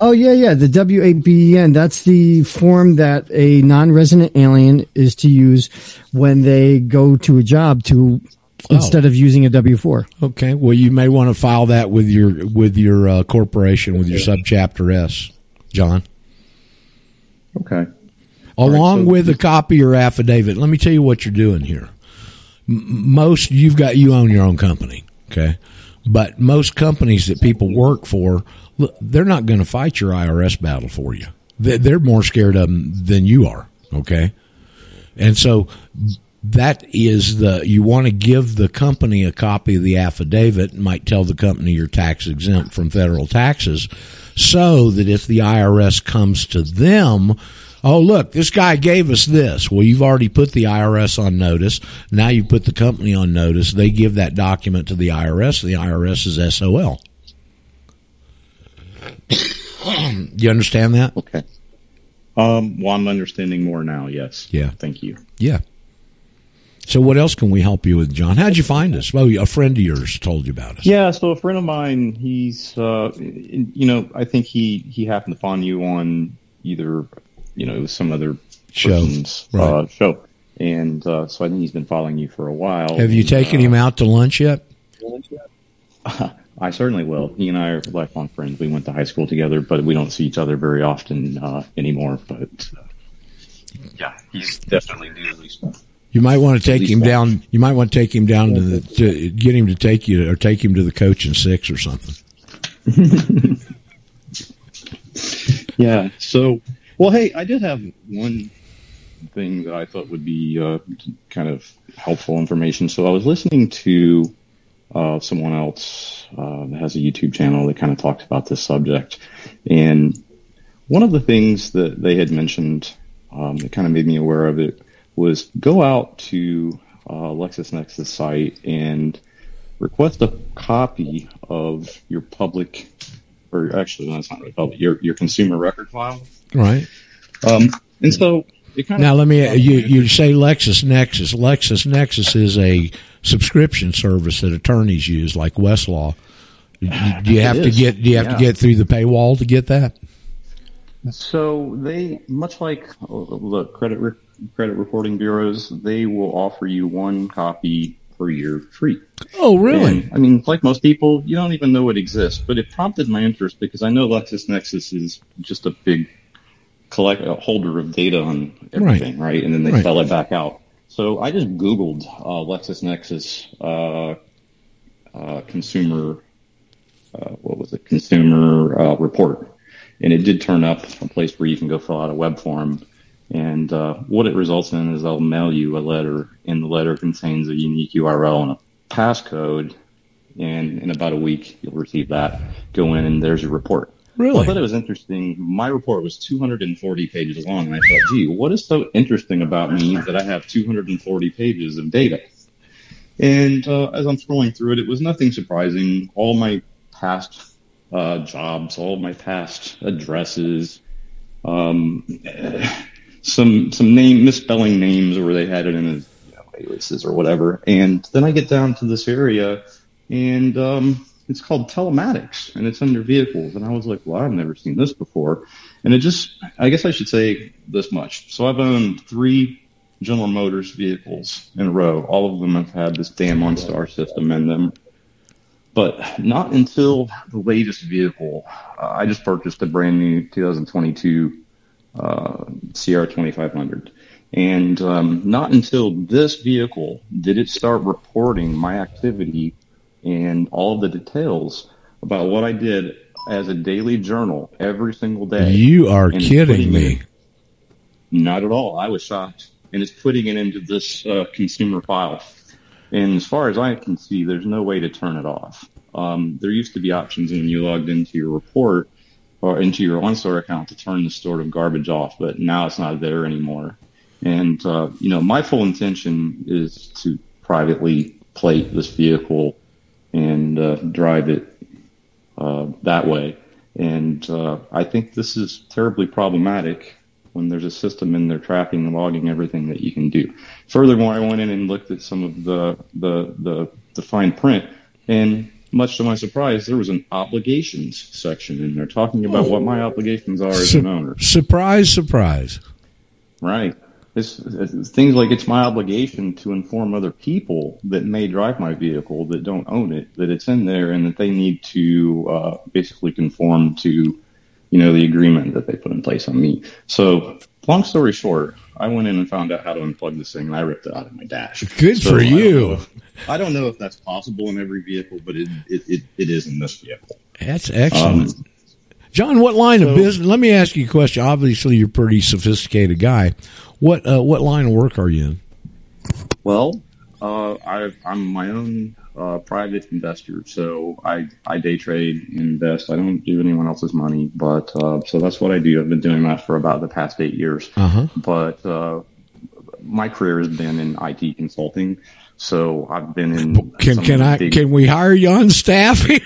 Oh, yeah, the W-8-B-E-N. That's the form that a non-resident alien is to use when they go to a job instead of using a W-4. Okay, well, you may want to file that with your corporation, with your subchapter S, John. Okay. Along with a copy or affidavit. Let me tell you what you're doing here. Most, you own your own company, okay? But most companies that people work for, they're not going to fight your IRS battle for you. They're more scared of them than you are, okay? And so that is you want to give the company a copy of the affidavit. It might tell the company you're tax exempt from federal taxes, so that if the IRS comes to them, oh, look, this guy gave us this. Well, you've already put the IRS on notice. Now you put the company on notice. They give that document to the IRS. The IRS is SOL. Do you understand that? Okay. Well, I'm understanding more now, yes. Yeah. Thank you. Yeah. So what else can we help you with, John? How'd you find us? Well, a friend of yours told you about us. Yeah, so a friend of mine, he's, I think he happened to find you on either, it was some other person's show. And so I think he's been following you for a while. Have you taken him out to lunch yet? I certainly will. He and I are lifelong friends. We went to high school together, but we don't see each other very often anymore. But, yeah, he's definitely doing stuff. You might want to take him down. You might want to take him down to get him to take you, or take him to the coach in six or something. Yeah. So, well, hey, I did have one thing that I thought would be kind of helpful information. So I was listening to someone else that has a YouTube channel that kind of talked about this subject, and one of the things that they had mentioned that kind of made me aware of it was go out to LexisNexis site and request a copy of your public, or actually, no, it's not really public, your consumer record file. Right. And so it kind now of. Now, let me, you say LexisNexis. LexisNexis is a subscription service that attorneys use, like Westlaw. Do you have to get through the paywall to get that? So they, much like the credit reporting bureaus, they will offer you one copy per year free. Oh, really? And, I mean, like most people, you don't even know it exists. But it prompted my interest because I know LexisNexis is just a big holder of data on everything, right? And then they sell it back out. So I just Googled LexisNexis consumer report. And it did turn up a place where you can go fill out a web form. And what it results in is they'll mail you a letter, and the letter contains a unique URL and a passcode. And in about a week, you'll receive that. Go in, and there's your report. Really? So I thought it was interesting. My report was 240 pages long, and I thought, gee, what is so interesting about me that I have 240 pages of data? And as I'm scrolling through it, it was nothing surprising. All my past jobs, all my past addresses, some misspelling names where they had it in aliases or whatever. And then I get down to this area, and it's called telematics, and it's under vehicles. And I was like, well, I've never seen this before. And it just, I guess I should say this much. So I've owned 3 General Motors vehicles in a row. All of them have had this damn OnStar system in them. But not until the latest vehicle. I just purchased a brand new 2022 CR 2500, and not until this vehicle did it start reporting my activity and all of the details about what I did as a daily journal every single day. You are kidding me. Not at all. I was shocked. and it's putting it into this consumer file. And as far as I can see, there's no way to turn it off. There used to be options when you logged into your report or into your OnStar account to turn the sort of garbage off, but now it's not there anymore. And, you know, my full intention is to privately plate this vehicle and drive it that way. And I think this is terribly problematic when there's a system in there tracking and logging everything that you can do. Furthermore, I went in and looked at some of the fine print, and much to my surprise, there was an obligations section in there talking about what my obligations are as an owner. Surprise, surprise. Right. It's things like it's my obligation to inform other people that may drive my vehicle that don't own it, that it's in there and that they need to basically conform to, you know, the agreement that they put in place on me. So long story short, I went in and found out how to unplug this thing, and I ripped it out of my dash. Good for you. I don't know if that's possible in every vehicle, but it is in this vehicle. That's excellent. John, what line of business? Let me ask you a question. Obviously, you're a pretty sophisticated guy. What line of work are you in? Well, I'm my own private investor, so I day trade, invest. I don't do anyone else's money, but so that's what I do. I've been doing that for about the past 8 years. Uh-huh. But my career has been in IT consulting, so I've been in. Can we hire you on staff here?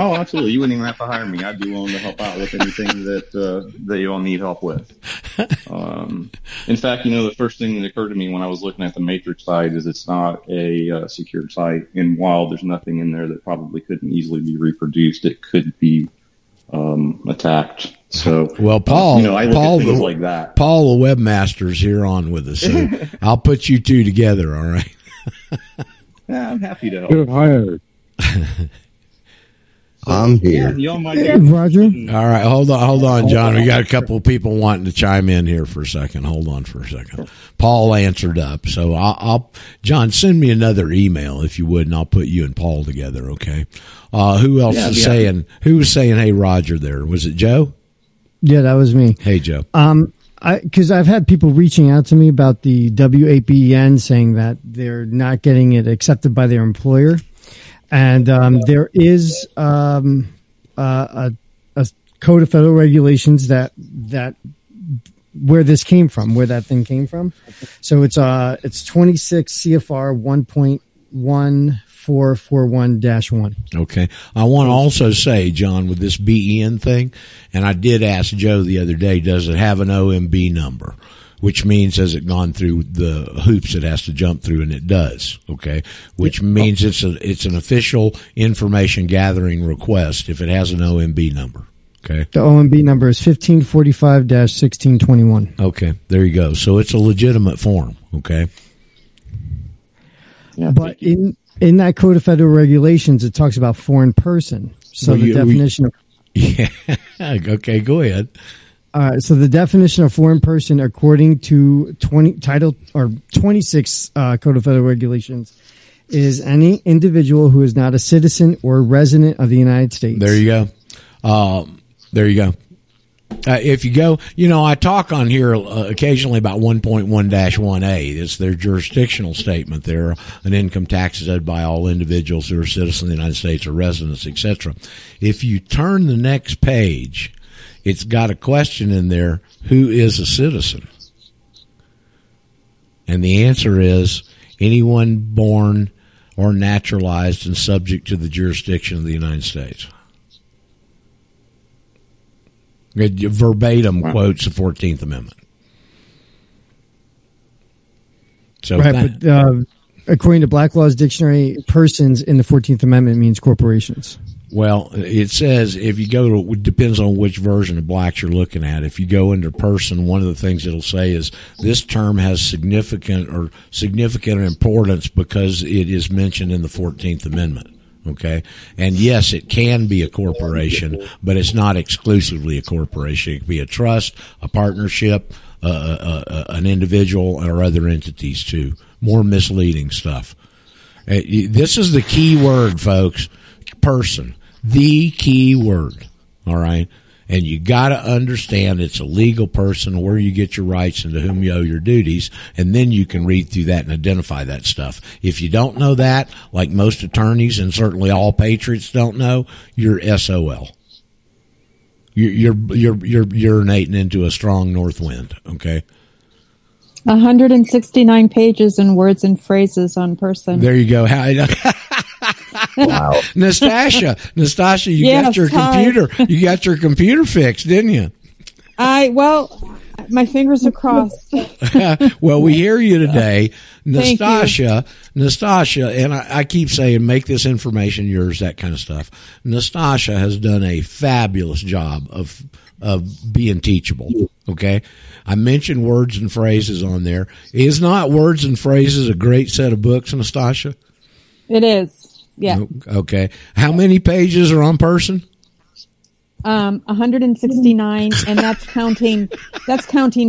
Oh, absolutely. You wouldn't even have to hire me. I'd be willing to help out with anything that you all need help with. In fact, you know, the first thing that occurred to me when I was looking at the Matrix site is it's not a secured site. And while there's nothing in there that probably couldn't easily be reproduced, it could be attacked. So, well, Paul, you know, I look at things like that. Paul, the webmaster's here on with us. So I'll put you two together, all right? Yeah, I'm happy to help. You're hired. I'm here. Yeah, Roger. All right, hold on, John. We got a couple of people wanting to chime in here for a second. Hold on for a second. Paul answered up, so I'll John, send me another email if you would, and I'll put you and Paul together. Okay. Who else is saying? Who was saying? Hey, Roger. There was it, Joe. Yeah, that was me. Hey, Joe. Because I've had people reaching out to me about the W-8-B-E-N saying that they're not getting it accepted by their employer. And there is a code of federal regulations that where this came from, where that thing came from. So it's 26 CFR 1.1441-1. Okay. I want to also say, John, with this BEN thing, and I did ask Joe the other day, does it have an OMB number? Which means has it gone through the hoops it has to jump through, and it does, okay? Which means it's an official information gathering request if it has an OMB number, okay? The OMB number is 1545-1621. Okay, there you go. So it's a legitimate form, okay? Yeah, but in that Code of Federal Regulations, it talks about foreign person. So Yeah, okay, go ahead. So the definition of foreign person, according to Title or 26 Code of Federal Regulations, is any individual who is not a citizen or resident of the United States. There you go. If you go, you know, I talk on here occasionally about 1.1-1A. It's their jurisdictional statement there. An income tax is owed by all individuals who are citizens of the United States or residents, etc. If you turn the next page, it's got a question in there, who is a citizen? And the answer is anyone born or naturalized and subject to the jurisdiction of the United States. It verbatim quotes the 14th Amendment. So according to Black Law's Dictionary, persons in the 14th Amendment means corporations. Well, it says if you go to, it depends on which version of Black's you're looking at. If you go under person, one of the things it'll say is this term has significant importance because it is mentioned in the 14th Amendment. Okay. And yes, it can be a corporation, but it's not exclusively a corporation. It can be a trust, a partnership, an individual, or other entities too. More misleading stuff. This is the key word, folks. Person, the key word, all right? And you got to understand it's a legal person, where you get your rights and to whom you owe your duties, and then you can read through that and identify that stuff. If you don't know that, like most attorneys and certainly all patriots don't know, you're SOL. You're urinating into a strong north wind, okay? 169 pages in words and phrases on person. There you go. Wow. Nastasha, you got your computer. You got your computer fixed, didn't you? Well, my fingers are crossed. Well, we hear you today. Nastasha, and I keep saying make this information yours, that kind of stuff. Nastasha has done a fabulous job of being teachable. Okay. I mentioned words and phrases on there. Is not words and phrases a great set of books, Nastasha? It is. Yeah. Okay. How many pages are on person? 169, and that's counting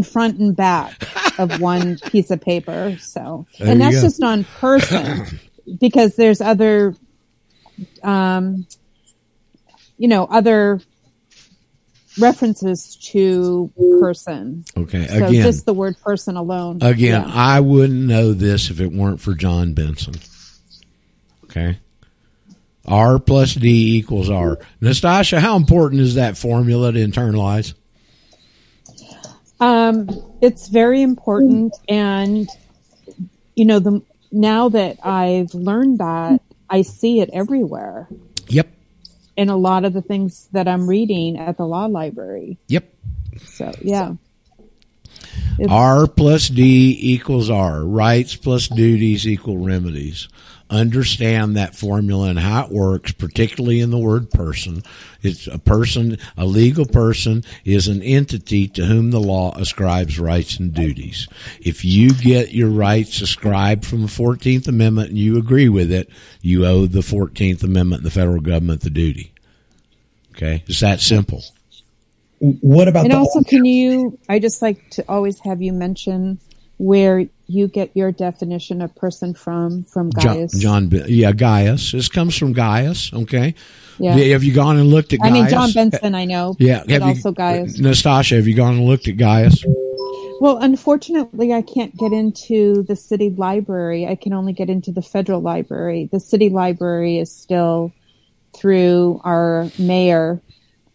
front and back of one piece of paper. So, and that's just on person, because there's other, other references to person. Okay. So again, just the word person alone. Again, yeah. I wouldn't know this if it weren't for John Benson. Okay. R plus D equals R. Nastasha, how important is that formula to internalize? It's very important. And, now that I've learned that, I see it everywhere. Yep. In a lot of the things that I'm reading at the law library. Yep. So, yeah. R plus D equals R. Rights plus duties equal remedies. Understand that formula and how it works, particularly in the word person. It's a person, a legal person is an entity to whom the law ascribes rights and duties. If you get your rights ascribed from the 14th Amendment and you agree with it, you owe the 14th Amendment and the federal government the duty. Okay? It's that simple. What about and also, I just like to always have you mention where you get your definition of person from Gaius. Gaius. This comes from Gaius, okay? Yeah. Have you gone and looked at Gaius? I mean, John Benson, I know. Yeah. But also Gaius. Nastasha, have you gone and looked at Gaius? Well, unfortunately, I can't get into the city library. I can only get into the federal library. The city library is still through our mayor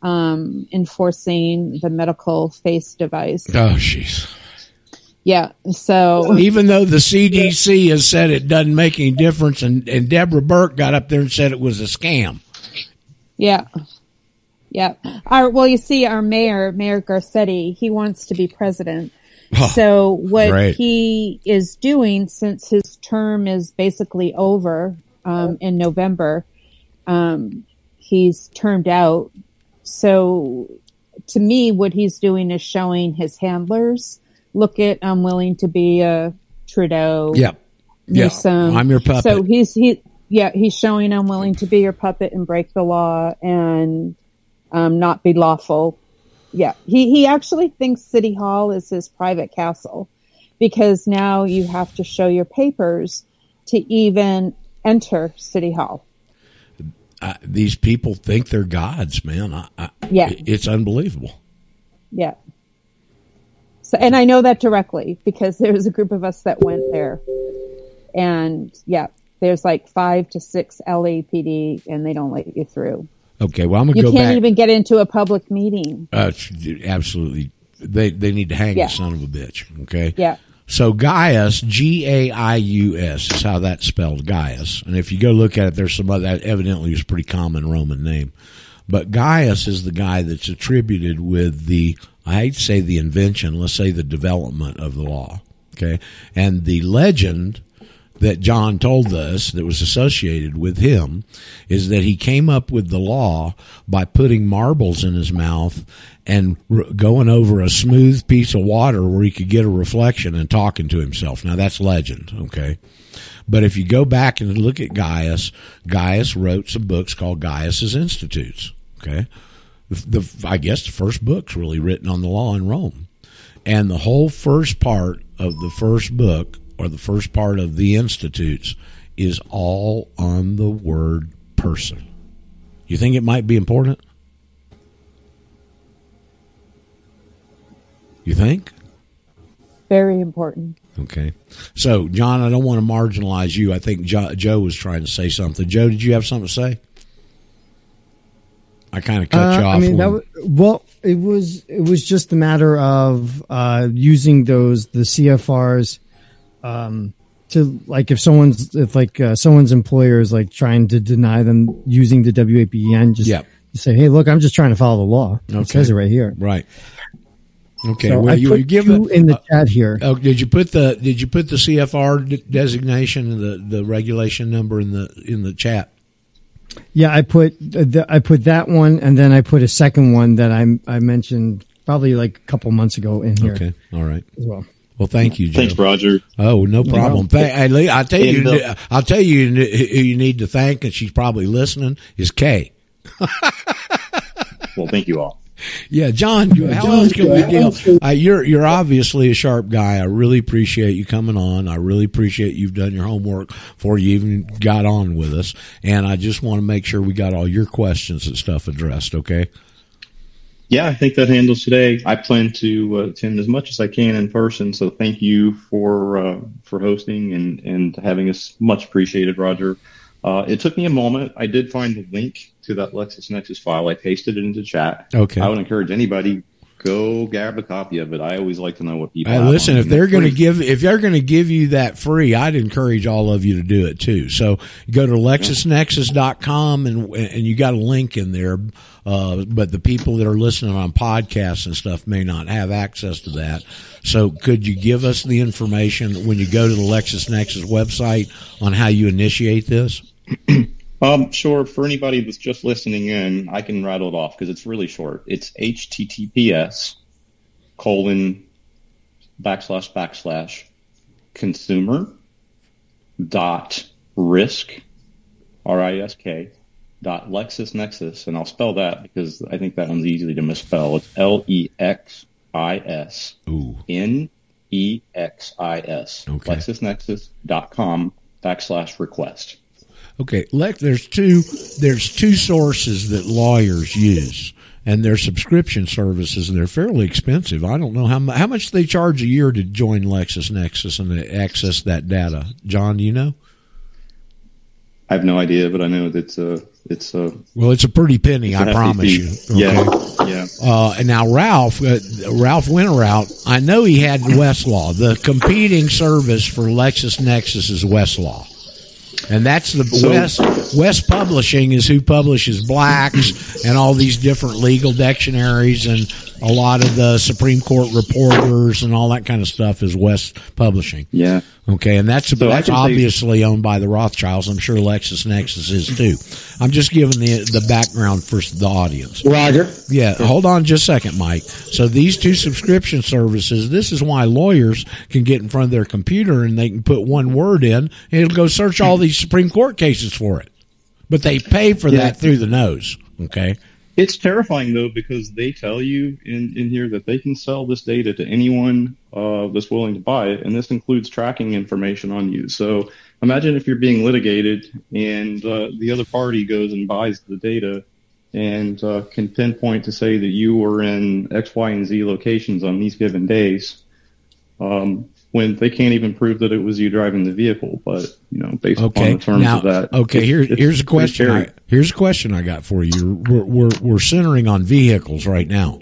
enforcing the medical face device. Oh, jeez. Yeah, so... Even though the CDC has said it doesn't make any difference, and Deborah Burke got up there and said it was a scam. Yeah. Yeah. Our mayor, Mayor Garcetti, he wants to be president. Oh, so what he is doing, since his term is basically over in November, he's termed out. So to me, what he's doing is showing his handlers... Look at, I'm willing to be a Trudeau. Yeah. Yeah. I'm your puppet. So he's showing I'm willing to be your puppet and break the law and, not be lawful. Yeah. He actually thinks City Hall is his private castle, because now you have to show your papers to even enter City Hall. These people think they're gods, man. It's unbelievable. Yeah. So, and I know that directly because there was a group of us that went there, and there's like 5 to 6 LAPD, and they don't let you through. Okay, well I'm gonna go back. You can't even get into a public meeting. Absolutely, they need to hang the son of a bitch. Okay. Yeah. So Gaius, G-A-I-U-S is how that's spelled, Gaius. And if you go look at it, there's some other that evidently is a pretty common Roman name, but Gaius is the guy that's attributed with the. I hate to say the invention, let's say the development of the law, okay? And the legend that John told us that was associated with him is that he came up with the law by putting marbles in his mouth and going over a smooth piece of water where he could get a reflection and talking to himself. Now, that's legend, okay? But if you go back and look at Gaius, Gaius wrote some books called Gaius's Institutes, okay? I guess the first book's really written on the law in Rome. And the whole first part of the first book, or the first part of the Institutes, is all on the word person. You think it might be important? You think? Very important. Okay. So, John, I don't want to marginalize you. I think Joe was trying to say something. Joe, did you have something to say? I kind of cut you off. I mean, that was, well, it was just a matter of using the CFRs to, like, if someone's employer is like trying to deny them using the W-8-B-E-N, just say, hey, look, I'm just trying to follow the law. Okay. It says it right here. Right. Okay, so well, you give it in the chat here. Oh, did you put the CFR designation and the regulation number in the chat? Yeah, I put that one, and then I put a second one that I mentioned probably like a couple months ago in here. Okay, all right. As well. Well, thank you, Joe. Thanks, Roger. Oh, no problem. I'll tell you who you need to thank, and she's probably listening, is Kay. Well, thank you all. Yeah, John, how else can we deal? You're obviously a sharp guy. I really appreciate you coming on. I really appreciate you've done your homework before you even got on with us. And I just want to make sure we got all your questions and stuff addressed, okay? Yeah, I think that handles today. I plan to attend as much as I can in person, so thank you for hosting and having us. Much appreciated, Roger. It took me a moment. I did find the link to that LexisNexis file. I pasted it into chat. Okay. I would encourage anybody, go grab a copy of it. I always like to know what people have. Listen, if they're going to give you that free, I'd encourage all of you to do it too. So go to LexisNexis.com and you got a link in there. But the people that are listening on podcasts and stuff may not have access to that. So could you give us the information when you go to the LexisNexis website on how you initiate this? Sure. For anybody that's just listening in, I can rattle it off because it's really short. It's https://consumer.risk.lexisnexis. And I'll spell that because I think that one's easy to misspell. It's LexisNexis. Okay. LexisNexis.com/request. Okay, there's two sources that lawyers use, and they're subscription services, and they're fairly expensive. I don't know how much they charge a year to join LexisNexis and access that data. John, do you know? I have no idea, but I know that's it's a pretty penny, I promise you. Okay? Yeah. And now Ralph Winterhout, I know he had Westlaw. The competing service for LexisNexis is Westlaw. And that's West Publishing is who publishes Black's and all these different legal dictionaries, and a lot of the Supreme Court reporters and all that kind of stuff is West Publishing. Yeah. Okay, and that's obviously owned by the Rothschilds. I'm sure LexisNexis is too. I'm just giving the background for the audience. Roger. Yeah, hold on just a second, Mike. So these two subscription services, this is why lawyers can get in front of their computer and they can put one word in, and it'll go search all these Supreme Court cases for it. But they pay for that through the nose, okay? It's terrifying, though, because they tell you in here that they can sell this data to anyone that's willing to buy it, and this includes tracking information on you. So imagine if you're being litigated and the other party goes and buys the data and can pinpoint to say that you were in X, Y, and Z locations on these given days when they can't even prove that it was you driving the vehicle. But, you know, based upon the terms of that. Okay, here's a question. Here's a question I got for you. We're centering on vehicles right now.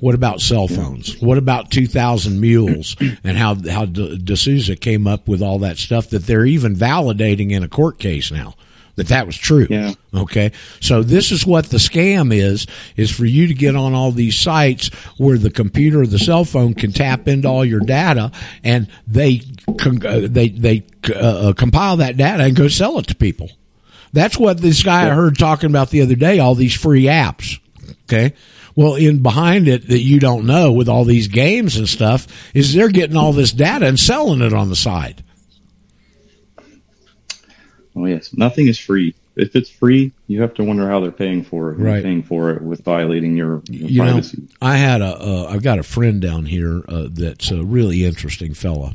What about cell phones? What about 2,000 mules and how D'Souza came up with all that stuff that they're even validating in a court case now that was true? Yeah. Okay. So this is what the scam is for you to get on all these sites where the computer or the cell phone can tap into all your data, and they compile that data and go sell it to people. That's what this guy I heard talking about the other day, all these free apps, okay? Well, in behind it that you don't know with all these games and stuff is they're getting all this data and selling it on the side. Oh, yes. Nothing is free. If it's free, you have to wonder how they're paying for it. Right. They're paying for it with violating your privacy. Know, I've got a friend down here that's a really interesting fella.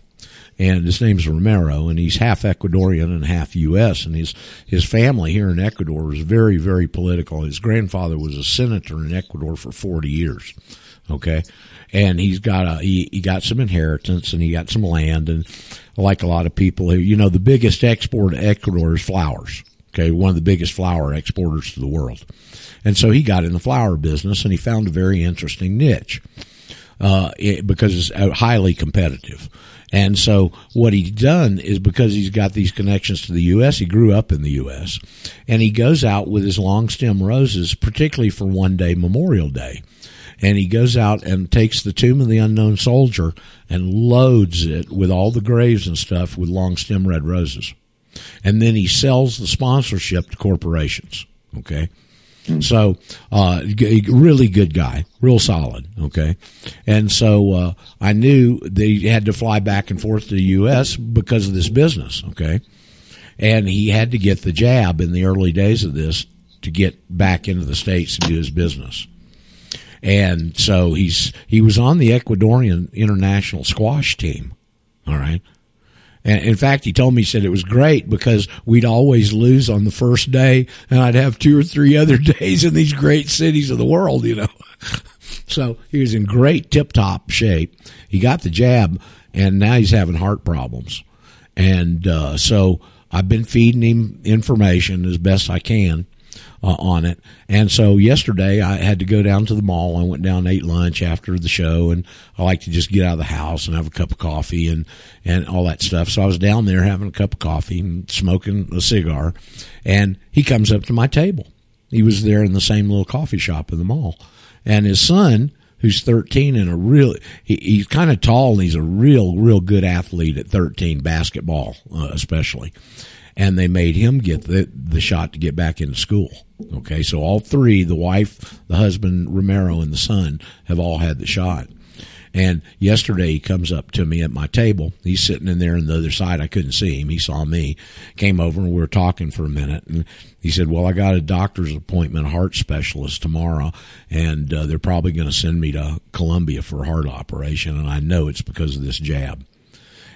And his name's Romero, and he's half Ecuadorian and half U.S., and his family here in Ecuador is very, very political. His grandfather was a senator in Ecuador for 40 years. okay? And he's got a, he got some inheritance and he got some land, and like a lot of people who, you know, the biggest export to Ecuador is flowers, okay? One of the biggest flower exporters to the world. And so he got in the flower business, and he found a very interesting niche because it's highly competitive. And so what he's done is, because he's got these connections to the U.S., he grew up in the U.S., and he goes out with his long stem roses, particularly for one day, Memorial Day. And he goes out and takes the Tomb of the Unknown Soldier and loads it with all the graves and stuff with long stem red roses. And then he sells the sponsorship to corporations, okay? So, really good guy, real solid. Okay. And so, I knew they had to fly back and forth to the U.S. because of this business. Okay. And he had to get the jab in the early days of this to get back into the States to do his business. And so he was on the Ecuadorian international squash team. All right. And in fact, he told me, he said it was great because we'd always lose on the first day, and I'd have two or three other days in these great cities of the world, you know. So he was in great tip-top shape. He got the jab, and now he's having heart problems. And so I've been feeding him information as best I can on it. And so yesterday I had to go down to the mall. I went down and ate lunch after the show, and I like to just get out of the house and have a cup of coffee and all that stuff. So I was down there having a cup of coffee and smoking a cigar, and he comes up to my table. He was there in the same little coffee shop in the mall, and his son, who's 13 and a real, he's kind of tall, and he's a real good athlete at 13, basketball especially. And they made him get the shot to get back into school. Okay, so all three, the wife, the husband, Romero, and the son, have all had the shot. And yesterday he comes up to me at my table. He's sitting in there on the other side. I couldn't see him. He saw me. Came over, and we were talking for a minute. And he said, well, I got a doctor's appointment, a heart specialist tomorrow, and they're probably going to send me to Columbia for a heart operation, and I know it's because of this jab.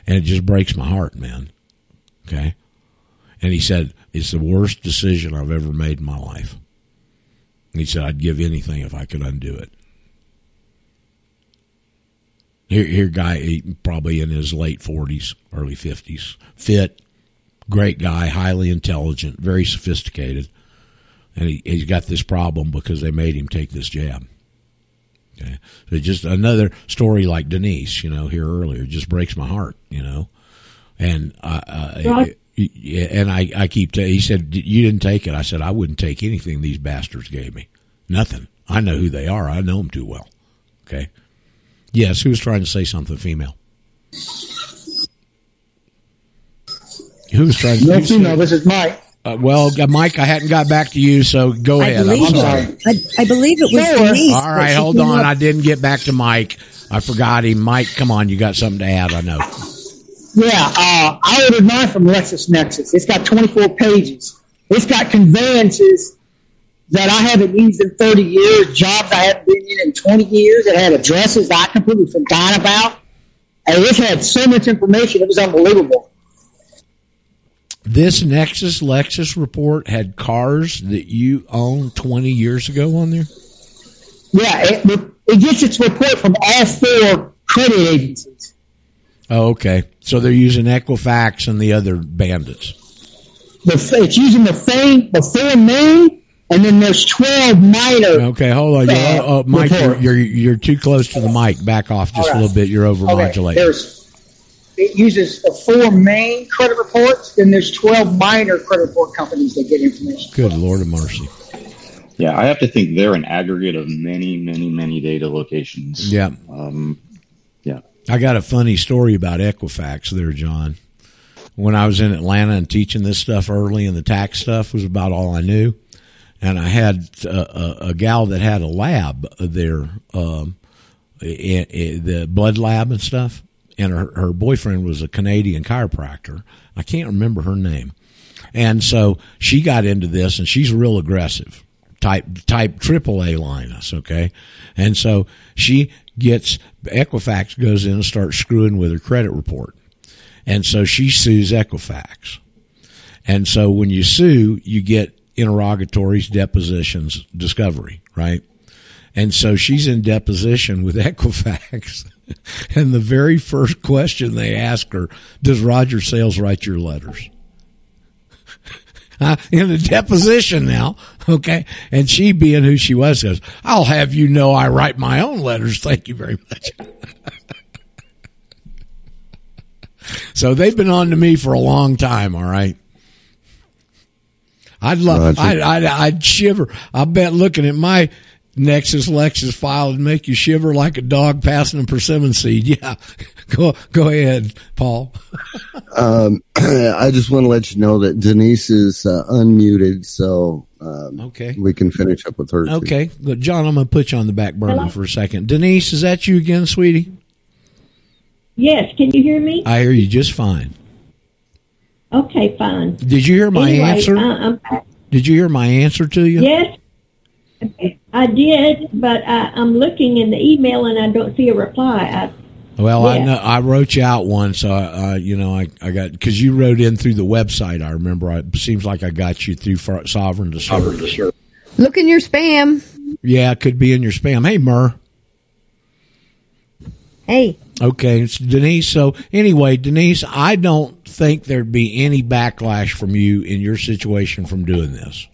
And it just breaks my heart, man. Okay? And he said, it's the worst decision I've ever made in my life. And he said, I'd give anything if I could undo it. Here guy, he probably in his late 40s, early 50s, fit, great guy, highly intelligent, very sophisticated. And he's got this problem because they made him take this jab. Okay. So just another story like Denise, you know, here earlier, just breaks my heart, you know. And I keep he said, you didn't take it. I said, I wouldn't take anything these bastards gave me. Nothing. I know who they are. I know them too well. Okay. Yes, who's trying to say something female? Who's trying to say something? This is Mike. Well, Mike, I hadn't got back to you, so go ahead. I'm sorry. I believe it was Denise. All right, hold on. I didn't get back to Mike. I forgot him. Mike, come on. You got something to add, I know. Yeah, I ordered mine from LexisNexis. It's got 24 pages. It's got conveyances that I haven't used in 30 years, jobs I haven't been in 20 years. It had addresses I completely forgot about. And it had so much information, it was unbelievable. This LexisNexis report had cars that you owned 20 years ago on there? Yeah, it gets its report from all four credit agencies. Oh, okay. So they're using Equifax and the other bandits. It's using the foreign name, and then there's 12 minor. Okay, hold on. Mike, you're too close to the mic. Back off just a little bit. You're overmodulating. Okay. It uses the four main credit reports, then there's 12 minor credit report companies that get information. Good Lord of mercy. Yeah, I have to think they're an aggregate of many, many, many data locations. Yeah. Yeah. I got a funny story about Equifax there, John. When I was in Atlanta and teaching this stuff early, and the tax stuff was about all I knew, and I had a gal that had a lab there, the blood lab and stuff, and her boyfriend was a Canadian chiropractor. I can't remember her name. And so she got into this, and she's real aggressive, type AAA linus, okay? And so she gets Equifax, goes in and starts screwing with her credit report. And so she sues Equifax. And so when you sue, you get interrogatories, depositions, discovery, right? And so she's in deposition with Equifax. And the very first question they ask her, does Roger Sales write your letters? In the deposition now, okay? And she, being who she was, says, I'll have you know I write my own letters. Thank you very much. So they've been on to me for a long time, all right? I'd love, I'd shiver. I bet looking at my LexisNexis file would make you shiver like a dog passing a persimmon seed. Yeah. Go ahead, Paul. I just want to let you know that Denise is unmuted, so okay, we can finish up with her. Okay. Look, John, I'm going to put you on the back burner for a second. Denise, is that you again, sweetie? Yes. Can you hear me? I hear you just fine. Okay, fine. Did you hear my answer? Did you hear my answer to you? Yes, I did, but I'm looking in the email and I don't see a reply. I know I wrote you out one, so I got, because you wrote in through the website. I remember. It seems like I got you through Sovereign to Serve. Look in your spam. Yeah, it could be in your spam. Hey, Murr. Hey. Okay, it's Denise. So anyway, Denise, I don't think there'd be any backlash from you in your situation from doing this.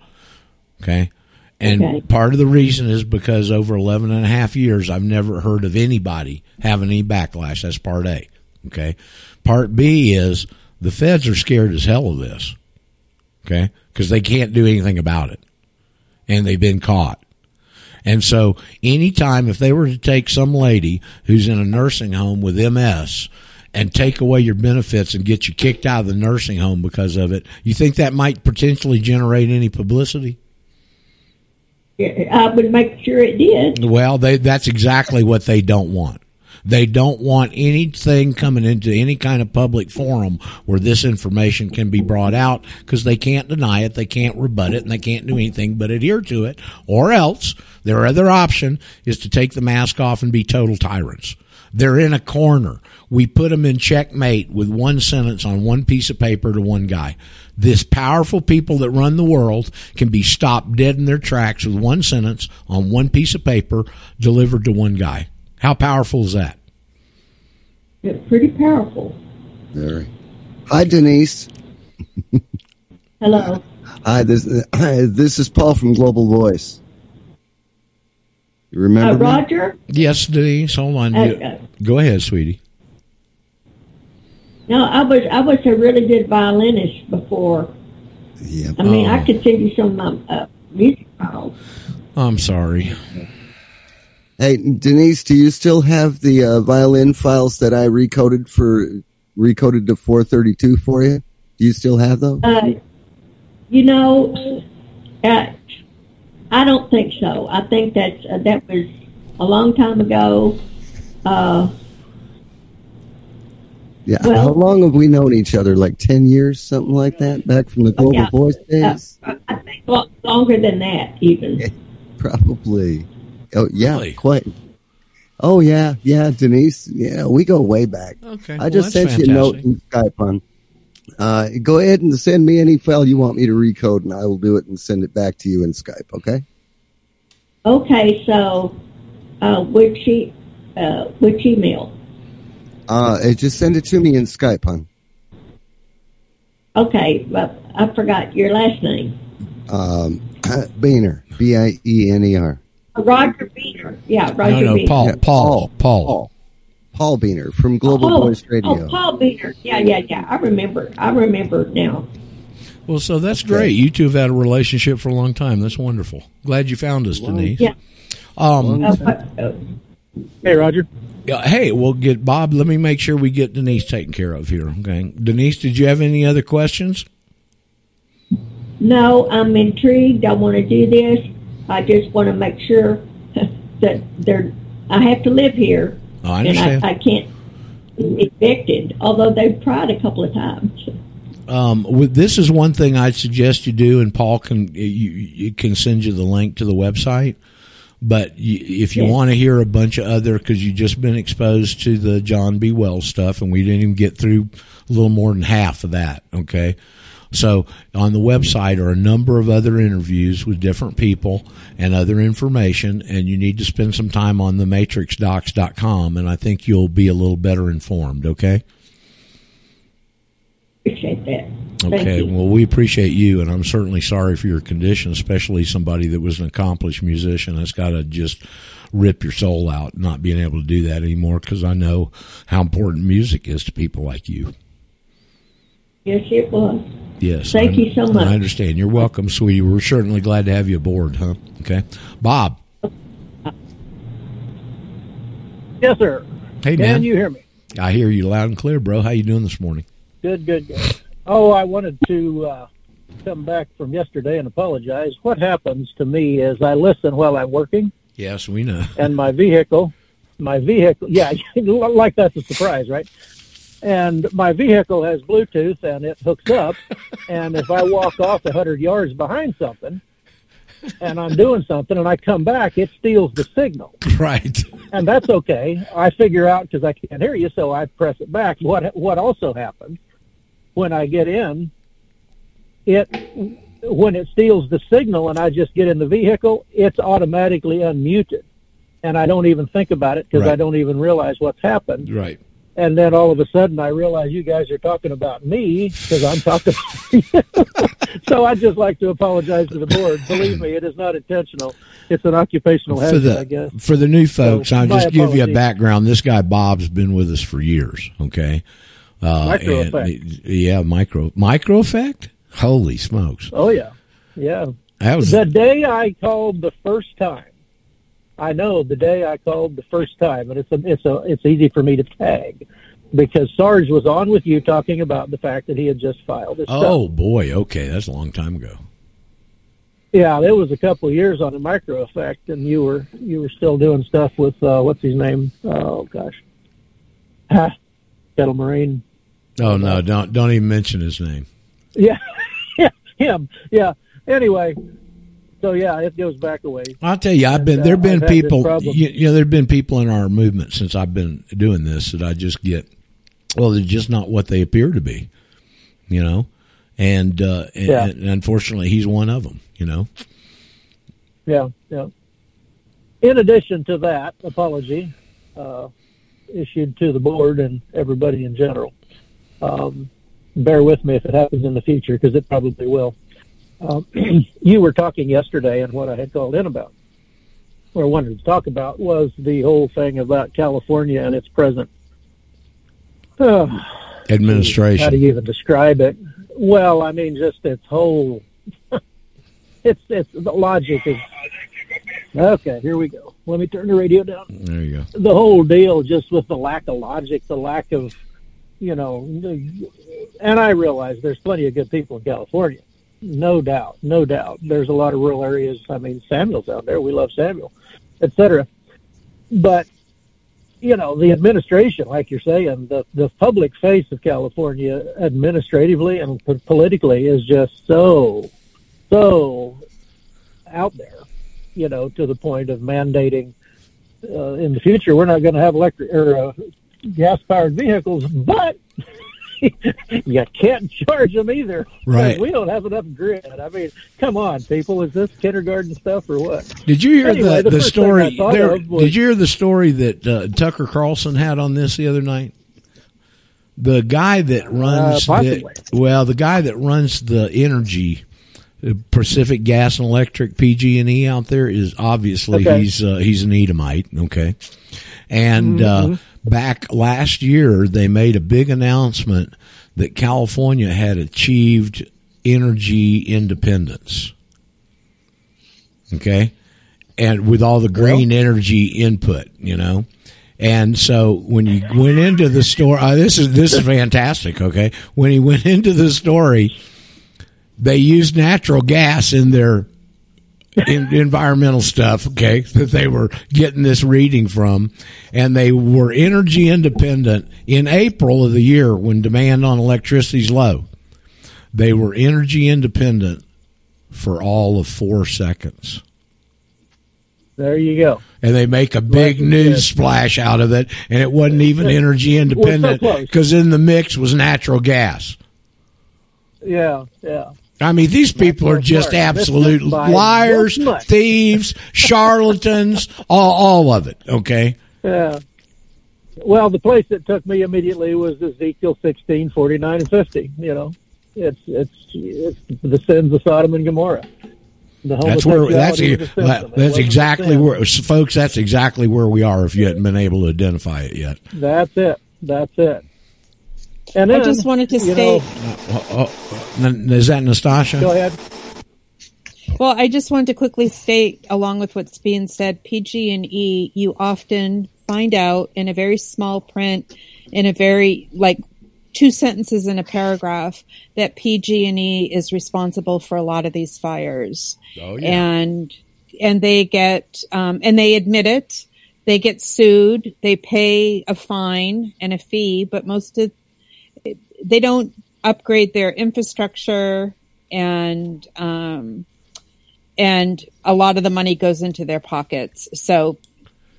Okay? And part of the reason is because over 11 and a half years, I've never heard of anybody having any backlash. That's part A. Okay? Part B is the feds are scared as hell of this. Okay? Because they can't do anything about it. And they've been caught. And so anytime if they were to take some lady who's in a nursing home with MS and take away your benefits and get you kicked out of the nursing home because of it, you think that might potentially generate any publicity? I would make sure it did. Well, that's exactly what they don't want. They don't want anything coming into any kind of public forum where this information can be brought out, because they can't deny it, they can't rebut it, and they can't do anything but adhere to it. Or else, their other option is to take the mask off and be total tyrants. They're in a corner. We put them in checkmate with one sentence on one piece of paper to one guy. This powerful people that run the world can be stopped dead in their tracks with one sentence on one piece of paper delivered to one guy. How powerful is that? Yeah, pretty powerful. Very. Hi, Denise. Hello. Hi, this is Paul from Global Voice. You remember Roger? Me? Yes, Denise. Hold on. Go ahead, sweetie. No, I was a really good violinist before. Yeah. I mean, I could send you some of my music files. I'm sorry. Hey, Denise, do you still have the violin files that I recoded to 432 for you? Do you still have those? I don't think so. I think that was a long time ago. How long have we known each other? Like 10 years, something like that, back from the Global Voice days? I think longer than that, even. Yeah, probably. Oh yeah, really? Quite. Oh yeah, Denise. Yeah, we go way back. Okay, I just sent you a note in Skype on. Go ahead and send me any file you want me to recode, and I will do it and send it back to you in Skype. Okay. Okay, so which email? Just send it to me in Skype on. Okay, but I forgot your last name. Beiner, B-I-E-N-E-R. Roger Beiner. Yeah, Roger Beiner. Paul Beiner from Global Voice Radio. Oh, Paul Beiner. Yeah. I remember now. Well, so that's great. You two have had a relationship for a long time. That's wonderful. Glad you found us, Denise. Yeah. Hey, Roger. Hey, we'll get Bob. Let me make sure we get Denise taken care of here. Okay, Denise, did you have any other questions? No, I'm intrigued. I want to do this. I just want to make sure that I have to live here. Oh, I understand. And I can't be evicted, although they've tried a couple of times. This is one thing I'd suggest you do, and Paul can send you the link to the website. But if you want to hear a bunch of because you've just been exposed to the John B. Wells stuff, and we didn't even get through a little more than half of that, okay? So on the website are a number of other interviews with different people and other information, and you need to spend some time on thematrixdocs.com, and I think you'll be a little better informed, okay? Appreciate that. Okay, well, we appreciate you, and I'm certainly sorry for your condition, especially somebody that was an accomplished musician. That's got to just rip your soul out not being able to do that anymore, because I know how important music is to people like you. Yes, it was. Yes. Thank you so much. I understand. You're welcome, sweetie. We're certainly glad to have you aboard, huh? Okay. Bob. Yes, sir. Hey, man. Can you hear me? I hear you loud and clear, bro. How you doing this morning? Good, good, good. Oh, I wanted to come back from yesterday and apologize. What happens to me is I listen while I'm working. Yes, we know. And my vehicle, yeah, like that's a surprise, right? And my vehicle has Bluetooth, and it hooks up, and if I walk off 100 yards behind something, and I'm doing something, and I come back, it steals the signal. Right. And that's okay. I figure out, because I can't hear you, so I press it back. What also happens, when I get in, when it steals the signal and I just get in the vehicle, it's automatically unmuted, and I don't even think about it because I don't even realize what's happened. Right. And then all of a sudden, I realize you guys are talking about me because I'm talking about you. So I'd just like to apologize to the board. Believe me, it is not intentional. It's an occupational hazard, I guess. For the new folks, so I'll just give you a background. This guy, Bob's been with us for years, okay? Micro effect. Yeah, micro effect? Holy smokes. Oh, yeah. Yeah. That was the day I called the first time. I know the day I called the first time, and it's easy for me to tag because Sarge was on with you talking about the fact that he had just filed his stuff. Oh, boy. Okay. That's a long time ago. Yeah. It was a couple of years on a micro effect, and you were still doing stuff with, what's his name? Oh, gosh. Kettle Marine. Oh, no. Don't even mention his name. Yeah. Yeah. Him. Yeah. Anyway. So yeah, it goes back a ways. I'll tell you, there've been people in our movement since I've been doing this that I just get, well, they're just not what they appear to be, you know, and unfortunately, he's one of them, you know. Yeah, yeah. In addition to that, apology issued to the board and everybody in general. Bear with me if it happens in the future because it probably will. You were talking yesterday, and what I had called in about, or wanted to talk about, was the whole thing about California and its present administration. How do you even describe it? Well, I mean, just its whole. it's the logic is okay. Here we go. Let me turn the radio down. There you go. The whole deal, just with the lack of logic, the lack of, you know, and I realize there's plenty of good people in California. No doubt, no doubt. There's a lot of rural areas. I mean, Samuel's out there. We love Samuel, et cetera. But, you know, the administration, like you're saying, the public face of California administratively and politically is just so out there, you know, to the point of mandating in the future we're not going to have electric or gas-powered vehicles, but you can't charge them either. Right. We don't have enough grid. I mean, come on, people. Is this kindergarten stuff or what? Did you hear the story? Did you hear the story that Tucker Carlson had on this the other night? The guy that runs the guy that runs the energy, Pacific Gas and Electric, PG&E out there is obviously he's an Edomite. Okay, and. Mm-hmm. Back last year, they made a big announcement that California had achieved energy independence. Okay? And with all the green energy input, you know? And so when he went into the story, this is fantastic, okay? When he went into the story, they used natural gas in their environmental stuff, okay, that they were getting this reading from, and they were energy independent in April of the year when demand on electricity is low. They were energy independent for all of 4 seconds. There you go. And they make a big news splash out of it, and it wasn't even energy independent because in the mix was natural gas. Yeah. I mean, these people are just absolute liars, thieves, charlatans, all of it, okay? Yeah. Well, the place that took me immediately was Ezekiel 16, 49, and 50, you know. It's the sins of Sodom and Gomorrah. That's exactly where we are if you hadn't been able to identify it yet. That's it. And then, I just wanted to state. Is that Nastasha? Go ahead. Well, I just wanted to quickly state, along with what's being said, PG&E, you often find out in a very small print, in a very, like, two sentences in a paragraph, that PG&E is responsible for a lot of these fires. Oh, yeah. And they get, and they admit it, they get sued, they pay a fine and a fee, but they don't upgrade their infrastructure, and a lot of the money goes into their pockets. So,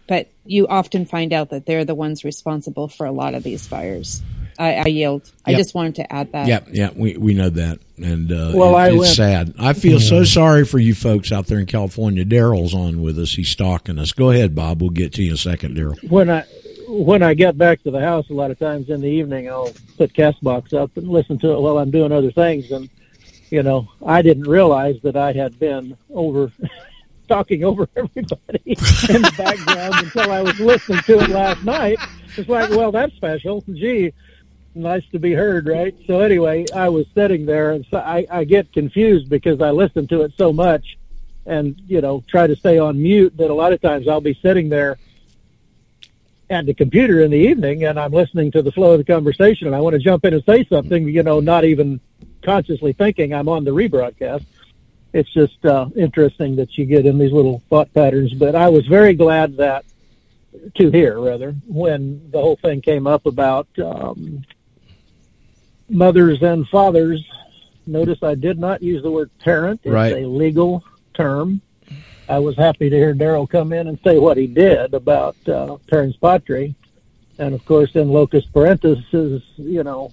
but you often find out that they're the ones responsible for a lot of these fires. I yield. Yep. I just wanted to add that. Yeah, we know that, and it's sad. I feel so sorry for you folks out there in California. Daryl's on with us. He's stalking us. Go ahead, Bob. We'll get to you in a second, Daryl. When I get back to the house, a lot of times in the evening, I'll put Castbox up and listen to it while I'm doing other things. And, you know, I didn't realize that I had been talking over everybody in the background until I was listening to it last night. It's like, well, that's special. Gee, nice to be heard, right? So anyway, I was sitting there, and so I get confused because I listen to it so much and, you know, try to stay on mute that a lot of times I'll be sitting there at the computer in the evening, and I'm listening to the flow of the conversation, and I want to jump in and say something, you know, not even consciously thinking I'm on the rebroadcast. It's just interesting that you get in these little thought patterns. But I was very glad when the whole thing came up about mothers and fathers. Notice I did not use the word parent. It's right. A legal term. I was happy to hear Daryl come in and say what he did about parents patri. And, of course, in locus parentis is, you know,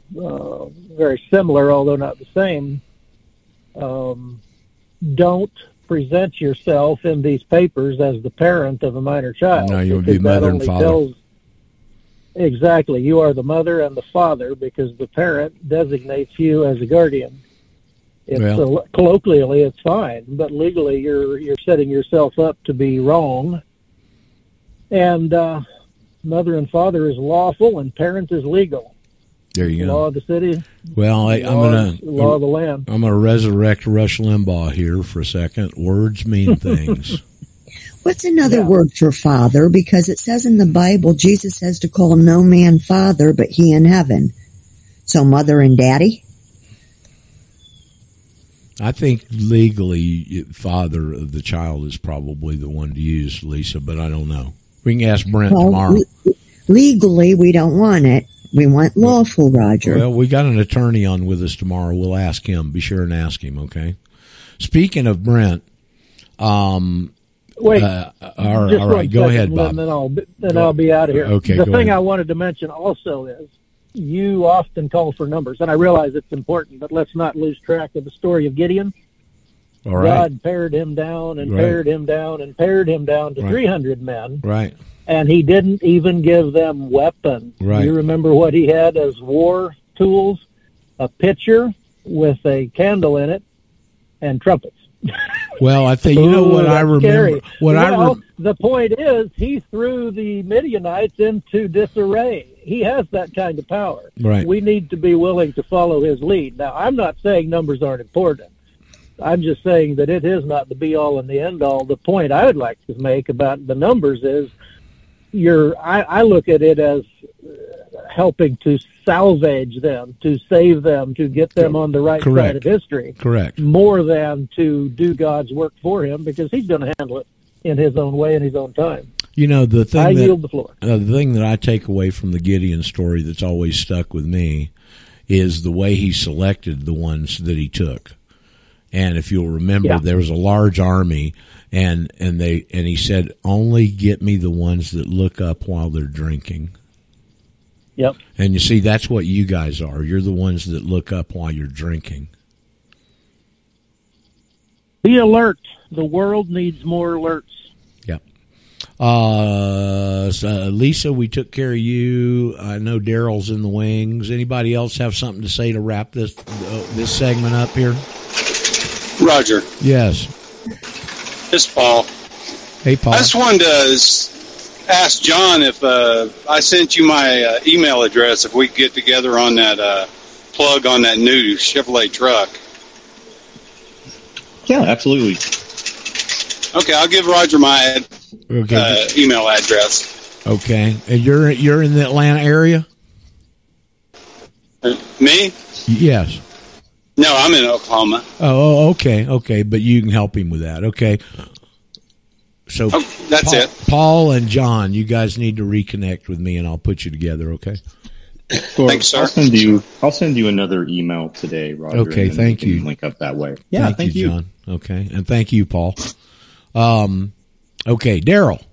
very similar, although not the same. Don't present yourself in these papers as the parent of a minor child. No, you'll be mother and father. Exactly. You are the mother and the father because the parent designates you as a guardian. Colloquially, it's fine, but legally, you're setting yourself up to be wrong. And mother and father is lawful, and parent is legal. There you go. Law of the city. Well, law of the land. I'm going to resurrect Rush Limbaugh here for a second. Words mean things. What's another word for father? Because it says in the Bible, Jesus says to call no man father, but he in heaven. So mother and daddy. I think legally, father of the child is probably the one to use, Lisa, but I don't know. We can ask Brent tomorrow. Legally, we don't want it. We want lawful, Roger. Well, we got an attorney on with us tomorrow. We'll ask him. Be sure and ask him, okay? Speaking of Brent, all right, go ahead, Bob. I'll be out of here. Okay, the thing I wanted to mention also is, you often call for numbers, and I realize it's important, but let's not lose track of the story of Gideon. All right. God pared him down and pared him down and pared him down to 300 men. Right. And he didn't even give them weapons. Right. You remember what he had as war tools? A pitcher with a candle in it and trumpets. Well, I think you know what I remember. The point is, he threw the Midianites into disarray. He has that kind of power. Right. We need to be willing to follow his lead. Now, I'm not saying numbers aren't important. I'm just saying that it is not the be-all and the end-all. The point I would like to make about the numbers is, I look at it as helping to salvage them, to save them, to get them on the right side of history. Correct. More than to do God's work for him, because he's going to handle it in his own way, in his own time. You know, the thing that I take away from the Gideon story that's always stuck with me is the way he selected the ones that he took. And if you'll remember, there was a large army, and he said, "Only get me the ones that look up while they're drinking." Yep. And you see, that's what you guys are. You're the ones that look up while you're drinking. Be alert. The world needs more alerts. Yeah. So Lisa, we took care of you. I know Daryl's in the wings. Anybody else have something to say to wrap this segment up here? Roger. Yes. It's Paul. Hey, Paul. I just wanted to ask John if I sent you my email address, if we could get together on that plug on that new Chevrolet truck. Yeah, absolutely. Okay, I'll give Roger my email address. Okay. And you're in the Atlanta area? Me? Yes. No, I'm in Oklahoma. Oh, okay, okay. But you can help him with that. Okay. So that's Paul, it. Paul and John, you guys need to reconnect with me, and I'll put you together. Okay. Sure. Thanks, sir. I'll send you another email today, Roger. Okay, thank you. Link up that way. Yeah, thank you, John. Okay, and thank you, Paul. Okay, Daryl,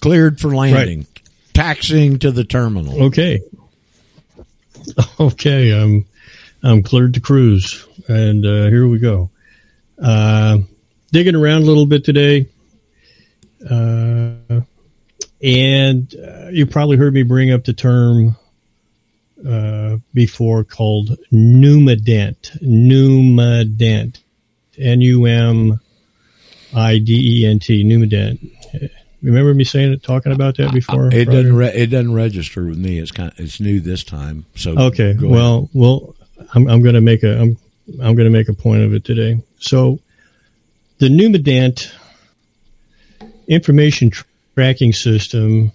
cleared for landing, right. Taxiing to the terminal. Okay. I'm cleared to cruise, and here we go. Digging around a little bit today, and you probably heard me bring up the term before called NUMIDENT. NUMIDENT. NUMIDENT. NUMIDENT. Remember me talking about that before? It doesn't register with me. It's new this time. So okay. Well. I'm going to make a point of it today. So, the NUMIDENT information tracking system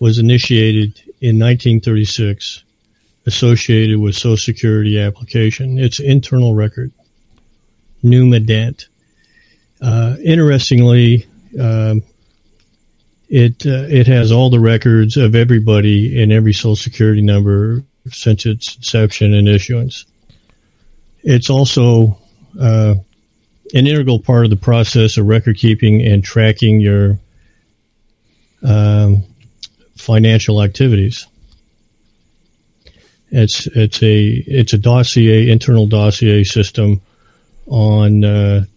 was initiated in 1936, associated with Social Security application. It's internal record. NUMIDENT. Interestingly, it has all the records of everybody and every Social Security number since its inception and issuance. It's also an integral part of the process of record keeping and tracking your financial activities. It's a dossier, internal dossier system on the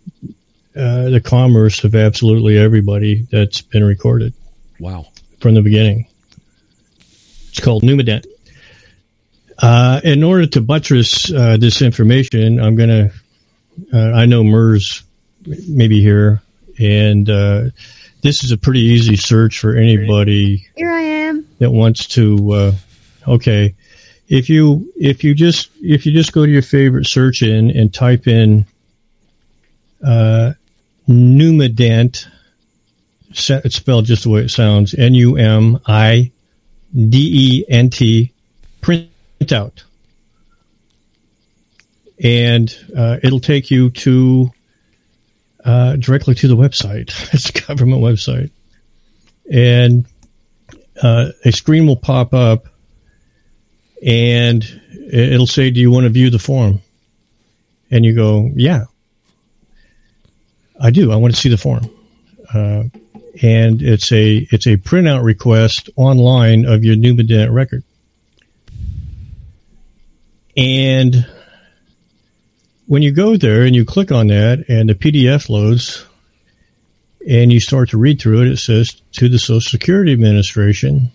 commerce of absolutely everybody that's been recorded. Wow. From the beginning. It's called NUMIDENT. In order to buttress this information, I'm going to I know MERS may be here, and this is a pretty easy search for anybody. Here I am. That wants to okay. If you just go to your favorite search in and type in NUMIDENT, it's spelled just the way it sounds, NUMIDENT, print out, and it'll take you to directly to the website. It's a government website, and a screen will pop up, and it'll say, "Do you want to view the form?" And you go, "Yeah, I do. I want to see the form." And it's a printout request online of your NUMIDENT record. And when you go there and you click on that and the PDF loads and you start to read through it, it says to the Social Security Administration,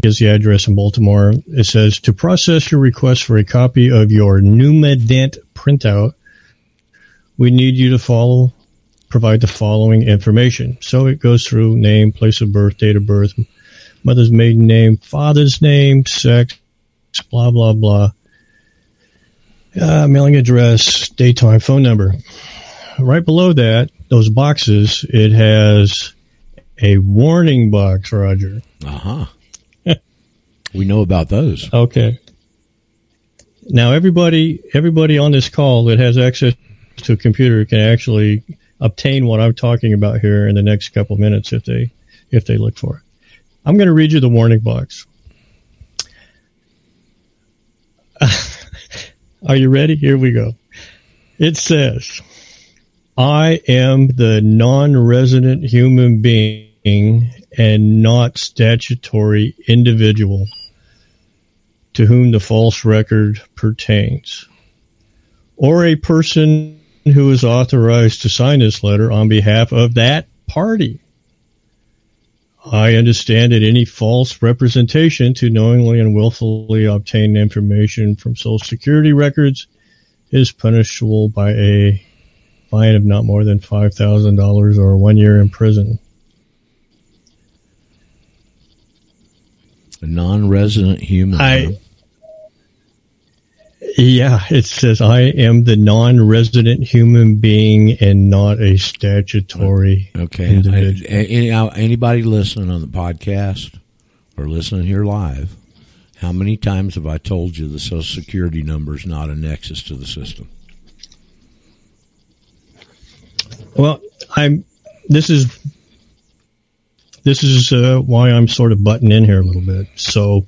gives the address in Baltimore. It says to process your request for a copy of your NUMIDENT printout, we need you to provide the following information. So it goes through name, place of birth, date of birth, mother's maiden name, father's name, sex, blah, blah, blah, mailing address, date, time, phone number. Right below that, those boxes, it has a warning box, Roger. Uh-huh. We know about those. Okay. Now, everybody on this call that has access to a computer can actually obtain what I'm talking about here in the next couple minutes if they look for it. I'm going to read you the warning box. Are you ready? Here we go. It says, I am the non-resident human being and not statutory individual to whom the false record pertains. or a person who is authorized to sign this letter on behalf of that party. I understand that any false representation to knowingly and willfully obtain information from Social Security records is punishable by a fine of not more than $5,000 or 1 year in prison. A non-resident human. Yeah, it says I am the non-resident human being and not a statutory individual. Anybody listening on the podcast or listening here live, how many times have I told you the Social Security number is not a nexus to the system? Well, This is why I'm sort of butting in here a little bit. So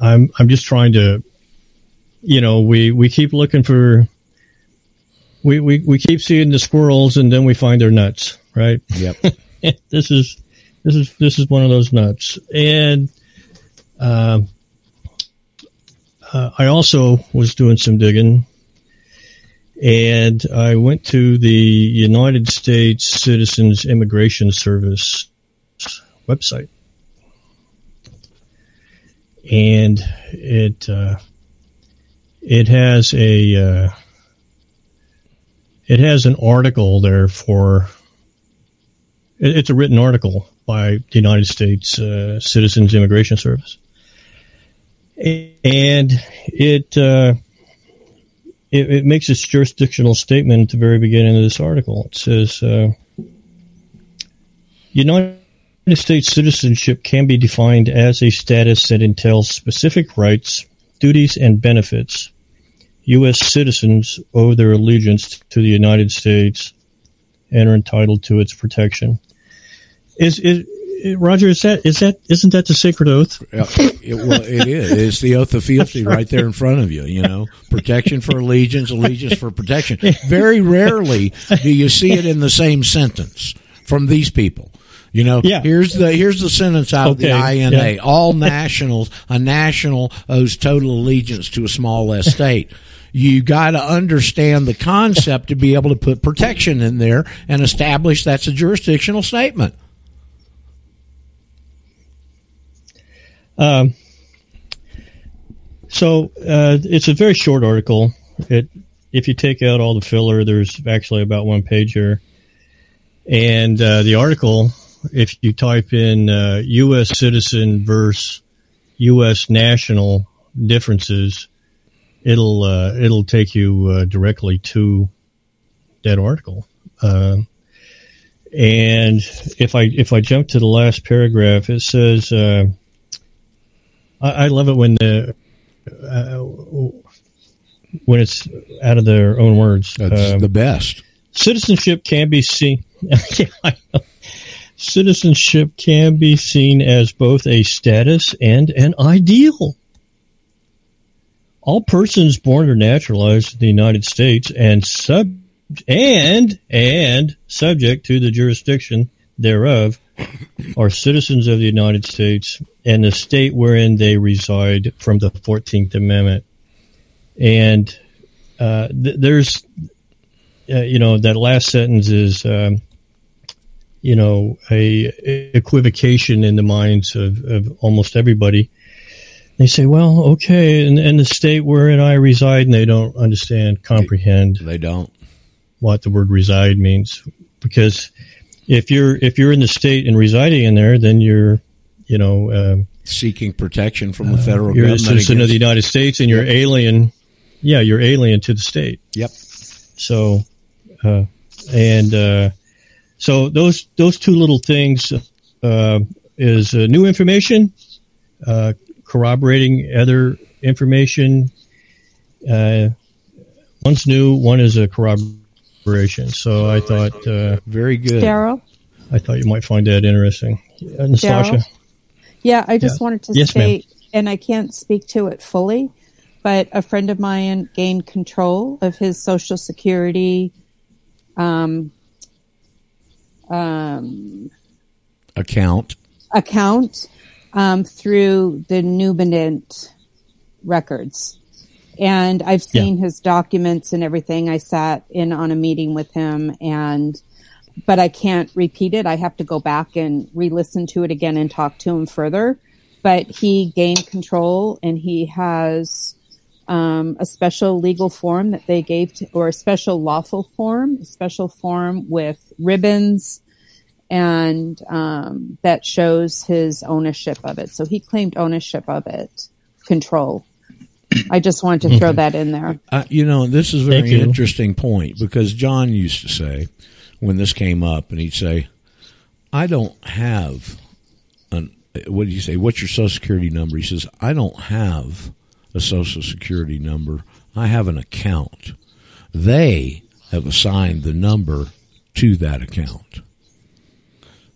I'm just trying to, you know, we keep looking for, we keep seeing the squirrels and then we find their nuts, right? Yep. This is one of those nuts. And I also was doing some digging, and I went to the United States Citizens Immigration Service website, and it has an article there for it's a written article by the United States Citizens Immigration Service, and it makes its jurisdictional statement at the very beginning of this article. It says United States citizenship can be defined as a status that entails specific rights, duties, and benefits. U.S. citizens owe their allegiance to the United States and are entitled to its protection. Roger, isn't that the sacred oath? It is. It's the oath of fealty right there in front of you, you know. Protection for allegiance, allegiance for protection. Very rarely do you see it in the same sentence from these people. You know, yeah. Here's the sentence out of the INA. Yeah. All nationals, a national owes total allegiance to a small S state. You got to understand the concept to be able to put protection in there and establish that's a jurisdictional statement. So it's a very short article. If you take out all the filler, there's actually about one page here. And the article, if you type in U.S. citizen versus U.S. national differences, it'll take you directly to that article. And if I jump to the last paragraph, it says, I love it when when it's out of their own words. That's the best. Citizenship can be seen. Citizenship can be seen as both a status and an ideal. All persons born or naturalized in the United States and subject to the jurisdiction thereof are citizens of the United States and the state wherein they reside from the 14th Amendment. And there's. You know, that last sentence is, you know, a equivocation in the minds of almost everybody. They say, well, okay, and the state wherein I reside, and they don't comprehend. They don't. What the word reside means. Because if you're in the state and residing in there, then you're, you know. Seeking protection from the federal government. You're a citizen of the United States, and you're alien. Yeah, you're alien to the state. Yep. So. So those two little things is new information, corroborating other information. One's new, one is a corroboration. So I thought very good, Daryl. I thought you might find that interesting, Nastasha. Yeah, I just wanted to say, ma'am. And I can't speak to it fully. But a friend of mine gained control of his Social Security account through the NUMIDENT records. And I've seen his documents and everything. I sat in on a meeting with him, and but I can't repeat it. I have to go back and re-listen to it again and talk to him further. But he gained control, and he has a special legal form that they gave to, or a special lawful form, a special form with ribbons, and that shows his ownership of it. So he claimed ownership of it, control. I just wanted to throw that in there. You know, this is a very interesting point, because John used to say, when this came up, and he'd say, I don't have an, what did you say? What's your Social Security number? He says, I don't have a Social Security number. I have an account. They have assigned the number to that account.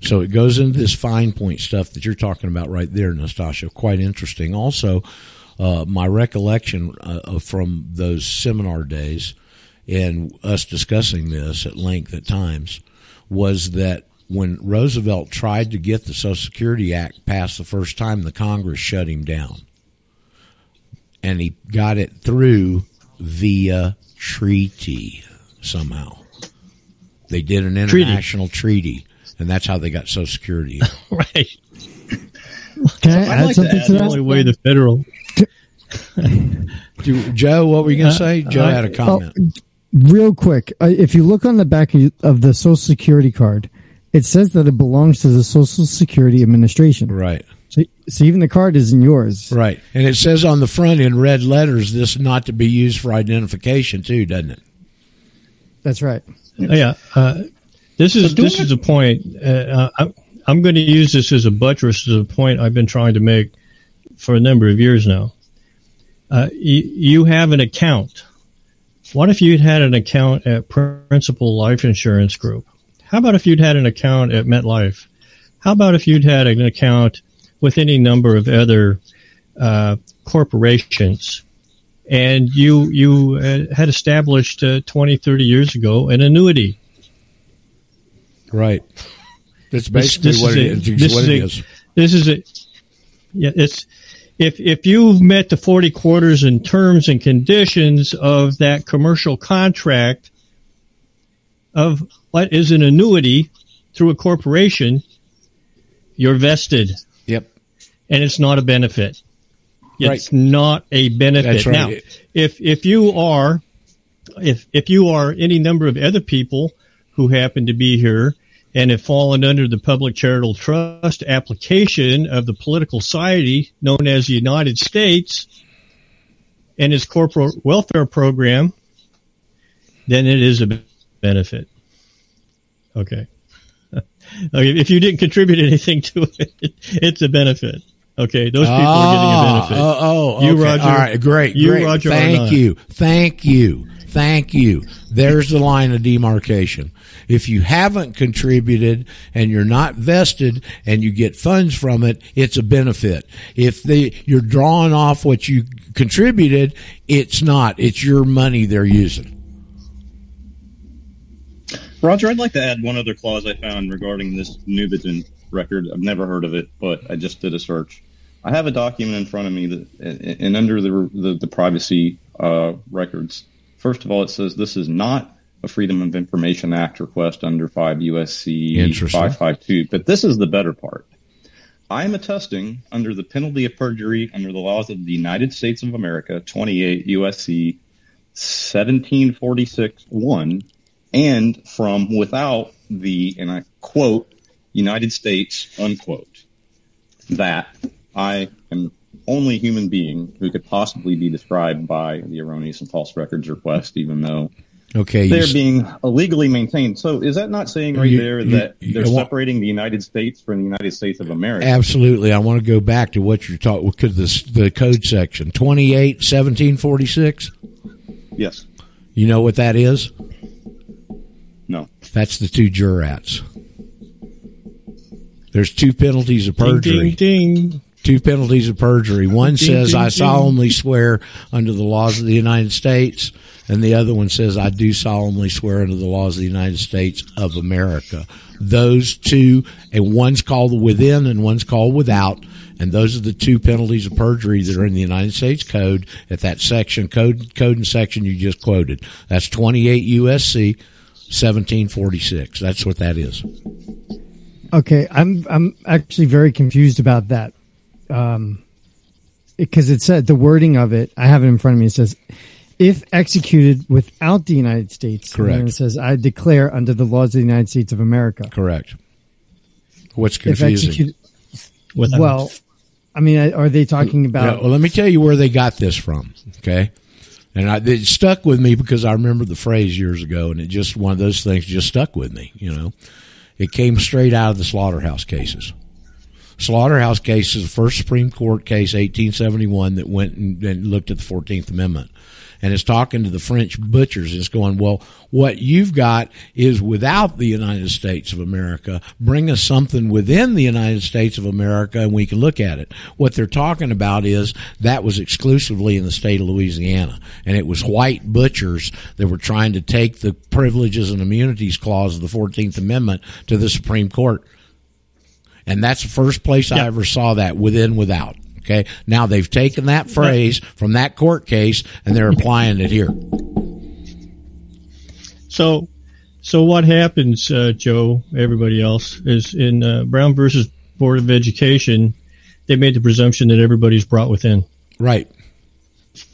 So it goes into this fine point stuff that you're talking about right there, Nastasia. Quite interesting. Also, my recollection from those seminar days and us discussing this at length at times was that when Roosevelt tried to get the Social Security Act passed the first time, the Congress shut him down. And he got it through via treaty somehow. They did an international treaty, and that's how they got Social Security. Right. Can I add something to that? The only way the federal... Joe, what were you going to say? Joe had a comment. Real quick, if you look on the back of the Social Security card, it says that it belongs to the Social Security Administration. Right. So even the card isn't yours. Right. And it says on the front in red letters, this not to be used for identification too, doesn't it? That's right. Yeah. This is a point. I'm going to use this as a buttress to the point I've been trying to make for a number of years now. You have an account. What if you'd had an account at Principal Life Insurance Group? How about if you'd had an account at MetLife? How about if you'd had an account with any number of other corporations, and you had established 20, 30 years ago an annuity? Right. That's basically what it is. This is it. Yeah, it's... If you've met the 40 quarters and terms and conditions of that commercial contract of what is an annuity through a corporation, you're vested. Yep. And it's not a benefit. It's not a benefit. That's right. Now, if you are any number of other people who happen to be here and have fallen under the public charitable trust application of the political society known as the United States and its corporate welfare program, then it is a benefit. Okay. If you didn't contribute anything to it, it's a benefit. Okay, those people are getting a benefit. Okay. You, Roger. All right, great. You, Roger. Thank you. There's the line of demarcation. If you haven't contributed and you're not vested and you get funds from it, it's a benefit. If you're drawing off what you contributed, it's not. It's your money they're using. Roger, I'd like to add one other clause I found regarding this NUMIDENT record. I've never heard of it, but I just did a search. I have a document in front of me that, and under the privacy records. First of all, it says this is not a Freedom of Information Act request under 5 U.S.C. 552, but this is the better part. I am attesting under the penalty of perjury under the laws of the United States of America, 28 U.S.C. 1746-1, and from without the, and I quote, United States, unquote, that I am only human being who could possibly be described by the erroneous and false records request, even though they're being illegally maintained. So is that not saying that they're separating the United States from the United States of America? Absolutely. I want to go back to what you're talking about, because the code section, 28, 1746? Yes. You know what that is? No. That's the two jurats. There's two penalties of perjury. Ding, ding, ding. Two penalties of perjury. One says, I solemnly swear under the laws of the United States, and the other one says, I do solemnly swear under the laws of the United States of America. Those two, and one's called within and one's called without, And those are the two penalties of perjury that are in the United States Code at that section, code and section you just quoted. That's 28 U.S.C. 1746. That's what that is. Okay, I'm actually very confused about that, because it said the wording of it. I have it in front of me. It says, if executed without the United States, correct. And then it says, I declare under the laws of the United States of America. Correct. What's confusing? Well, I mean, are they talking about? Yeah, well, let me tell you where they got this from. Okay. And it stuck with me because I remember the phrase years ago, and it just, one of those things just stuck with me, you know. It came straight out of the slaughterhouse cases. Slaughterhouse cases, the first Supreme Court case, 1871, that went and looked at the 14th Amendment. And it's talking to the French butchers. It's going, well, what you've got is without the United States of America. Bring us something within the United States of America, and we can look at it. What they're talking about is that was exclusively in the state of Louisiana. And it was white butchers that were trying to take the Privileges and Immunities Clause of the 14th Amendment to the Supreme Court. And that's the first place I ever saw that, within, without. Okay. Now they've taken that phrase from that court case and they're applying it here. So what happens, Joe, everybody else, is in Brown versus Board of Education, they made the presumption that everybody's brought within. Right.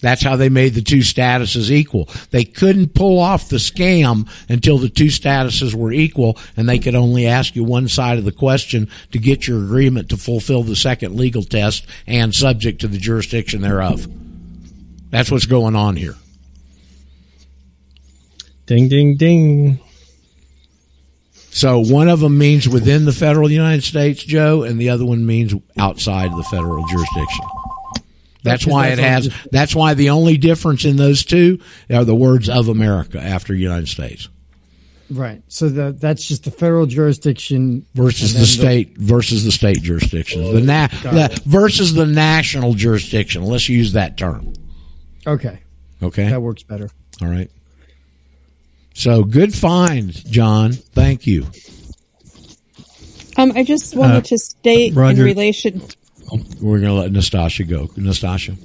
That's how they made the two statuses equal. They couldn't pull off the scam until the two statuses were equal, and they could only ask you one side of the question to get your agreement to fulfill the second legal test and subject to the jurisdiction thereof. That's what's going on here. Ding, ding, ding. So one of them means within the federal United States, Joe, and the other one means outside the federal jurisdiction. That's why it has. That's why the only difference in those two are the words "of America" after United States. Right. So that's just the federal jurisdiction versus the state jurisdiction. Versus the national jurisdiction. Let's use that term. Okay. Okay. That works better. All right. So good find, John. Thank you. I just wanted to state, Roger, in relation. We're going to let Nastasha go. Nastasha.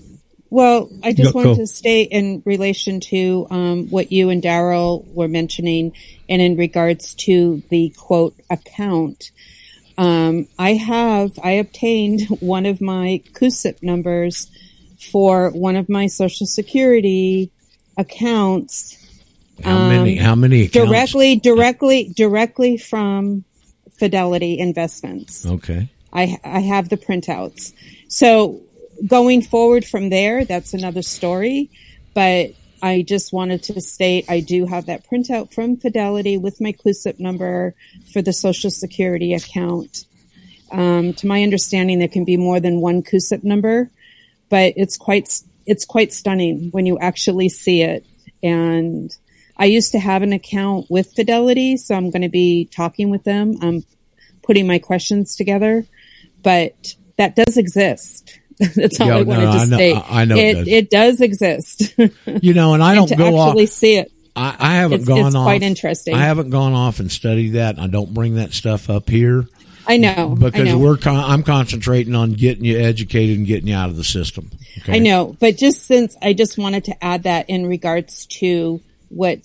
Well, I just wanted to state in relation to what you and Darryl were mentioning, and in regards to the quote account, I obtained one of my CUSIP numbers for one of my Social Security accounts. How many accounts? Directly from Fidelity Investments. Okay. I have the printouts. So going forward from there, that's another story. But I just wanted to state I do have that printout from Fidelity with my CUSIP number for the Social Security account. To my understanding, there can be more than one CUSIP number, but it's quite stunning when you actually see it. And I used to have an account with Fidelity, so I'm going to be talking with them. I'm putting my questions together. But that does exist. That's all I wanted to state. I know it does exist. You know, and I don't go off. Actually see it. I haven't gone off. It's quite interesting. I haven't gone off and studied that. I don't bring that stuff up here. I know. Because I'm concentrating on getting you educated and getting you out of the system. Okay? I know. But I just wanted to add that in regards to what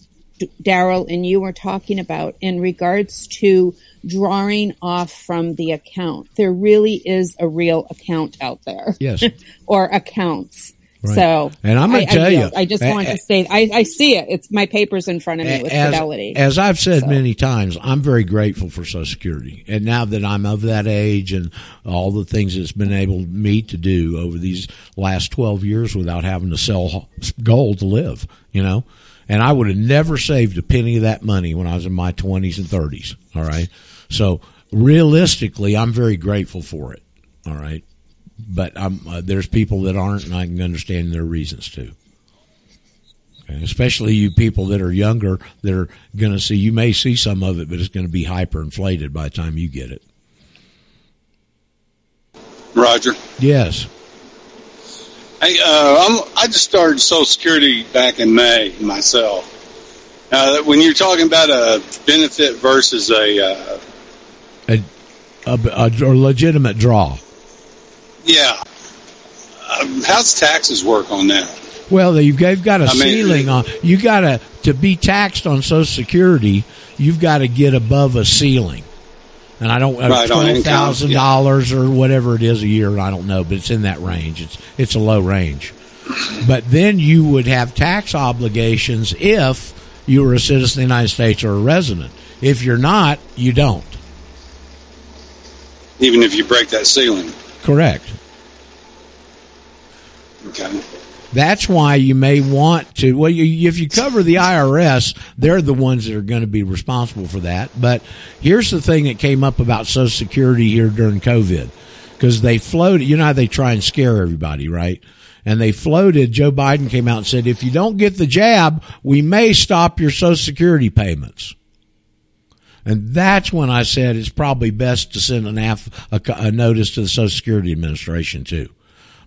Darryl and you were talking about in regards to drawing off from the account. There really is a real account out there. Yes. Or accounts. Right. So, and I'm going to tell you, I just want to say, I see it. It's my papers in front of me with Fidelity. As I've said many times, I'm very grateful for Social Security. And now that I'm of that age and all the things it's been able me to do over these last 12 years without having to sell gold to live, you know. And I would have never saved a penny of that money when I was in my 20s and 30s, all right? So realistically, I'm very grateful for it, all right? But there's people that aren't, and I can understand their reasons too. Okay? Especially you people that are younger that are going to see, you may see some of it, but it's going to be hyperinflated by the time you get it. Roger. Yes. Hey, I just started Social Security back in May myself. When you're talking about a benefit versus a legitimate draw, Yeah. How's taxes work on that? Well, they've got a ceiling on. You gotta to be taxed on Social Security. You've got to get above a ceiling, and I don't $12,000 or whatever it is a year. I don't know, but it's in that range. It's a low range. But then you would have tax obligations if you were a citizen of the United States or a resident. If you're not, you don't. Even if you break that ceiling. Correct. Okay. That's why you may want to. Well, if you cover the IRS, they're the ones that are going to be responsible for that. But here's the thing that came up about Social Security here during COVID, because they floated. You know how they try and scare everybody, right? And they floated. Joe Biden came out and said, if you don't get the jab, we may stop your Social Security payments. And that's when I said it's probably best to send a notice to the Social Security Administration too.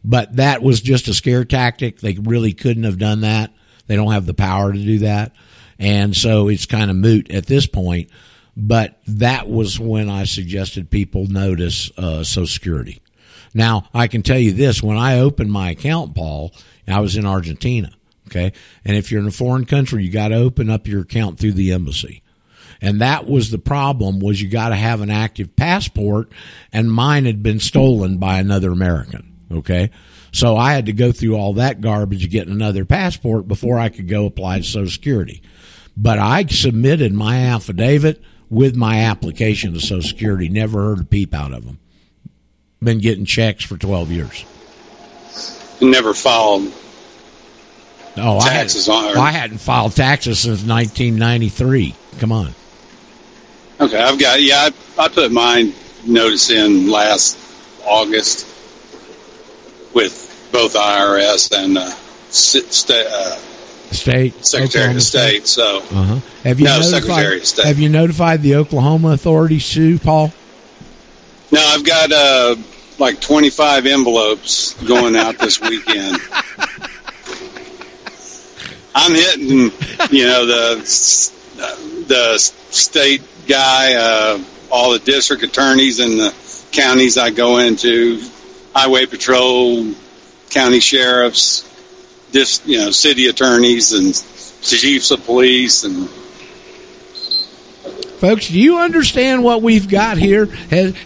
But that was just a scare tactic. They really couldn't have done that. They don't have the power to do that. And so it's kind of moot at this point. But that was when I suggested people notice Social Security. Now, I can tell you this. When I opened my account, Paul, I was in Argentina, okay? And if you're in a foreign country, you got to open up your account through the embassy. And that was the problem, was you got to have an active passport, and mine had been stolen by another American. Okay, so I had to go through all that garbage of getting another passport before I could go apply to Social Security. But I submitted my affidavit with my application to Social Security. Never heard a peep out of them. Been getting checks for 12 years. Never filed taxes on it. I hadn't filed taxes since 1993. Come on. Okay, I put my notice in last August with both IRS and state Secretary Oklahoma of State. So, Secretary of State. Have you notified the Oklahoma authorities too, Paul? No, I've got 25 envelopes going out this weekend. I'm hitting, the state guy, all the district attorneys and the counties I go into. Highway patrol, county sheriffs, city attorneys, and chiefs of police, and folks. Do you understand what we've got here?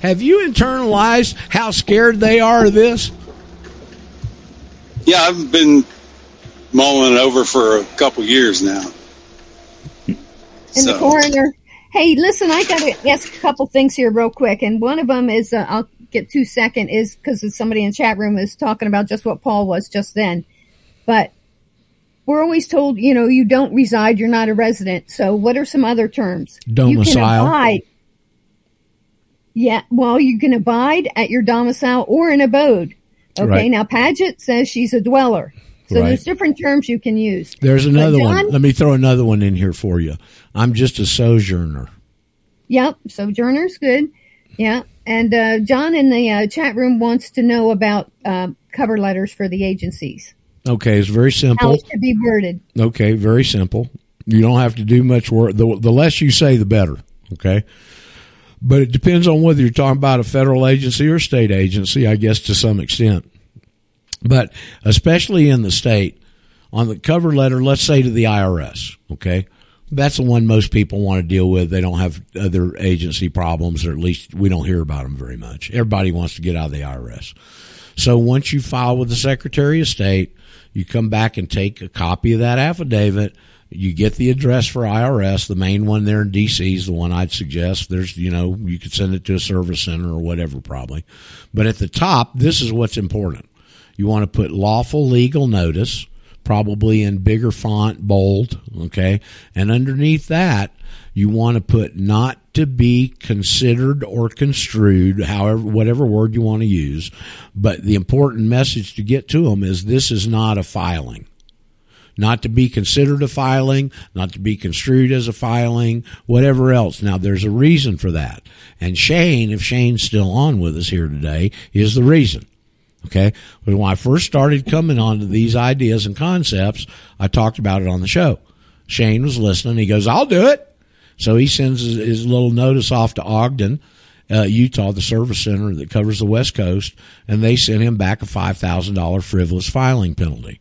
Have you internalized how scared they are of this? Yeah, I've been mulling it over for a couple years now. And so. The coroner. Hey, listen, I got to ask a couple things here real quick, and one of them is I'll get 2 seconds is because somebody in the chat room is talking about just what Paul was just then. But we're always told, you don't reside, you're not a resident. So what are some other terms? Domicile. You can abide. Yeah, well, you can abide at your domicile or an abode. Okay, right. Now Padgett says she's a dweller. So right. There's different terms you can use. There's another one. Let me throw another one in here for you. I'm just a sojourner. Yep, sojourner's good. Yeah. And John in the chat room wants to know about cover letters for the agencies. Okay, it's very simple. How it should be worded. Okay, very simple. You don't have to do much work. The less you say, the better, okay? But it depends on whether you're talking about a federal agency or state agency, I guess, to some extent. But especially in the state, on the cover letter, let's say to the IRS, okay? That's the one most people want to deal with. They don't have other agency problems, or at least we don't hear about them very much. Everybody wants to get out of the IRS. So once you file with the Secretary of State, you come back and take a copy of that affidavit. You get the address for IRS. The main one there in D.C. is the one I'd suggest. There's, you could send it to a service center or whatever probably. But at the top, this is what's important. You want to put lawful legal notice, probably in bigger font, bold, okay? And underneath that, you want to put not to be considered or construed, however, whatever word you want to use. But the important message to get to them is this is not a filing. Not to be considered a filing, not to be construed as a filing, whatever else. Now, there's a reason for that. And Shane, if Shane's still on with us here today, is the reason. Okay, when I first started coming onto these ideas and concepts, I talked about it on the show. Shane was listening. He goes, I'll do it. So he sends his little notice off to Ogden, Utah, the service center that covers the West Coast, and they sent him back a $5,000 frivolous filing penalty.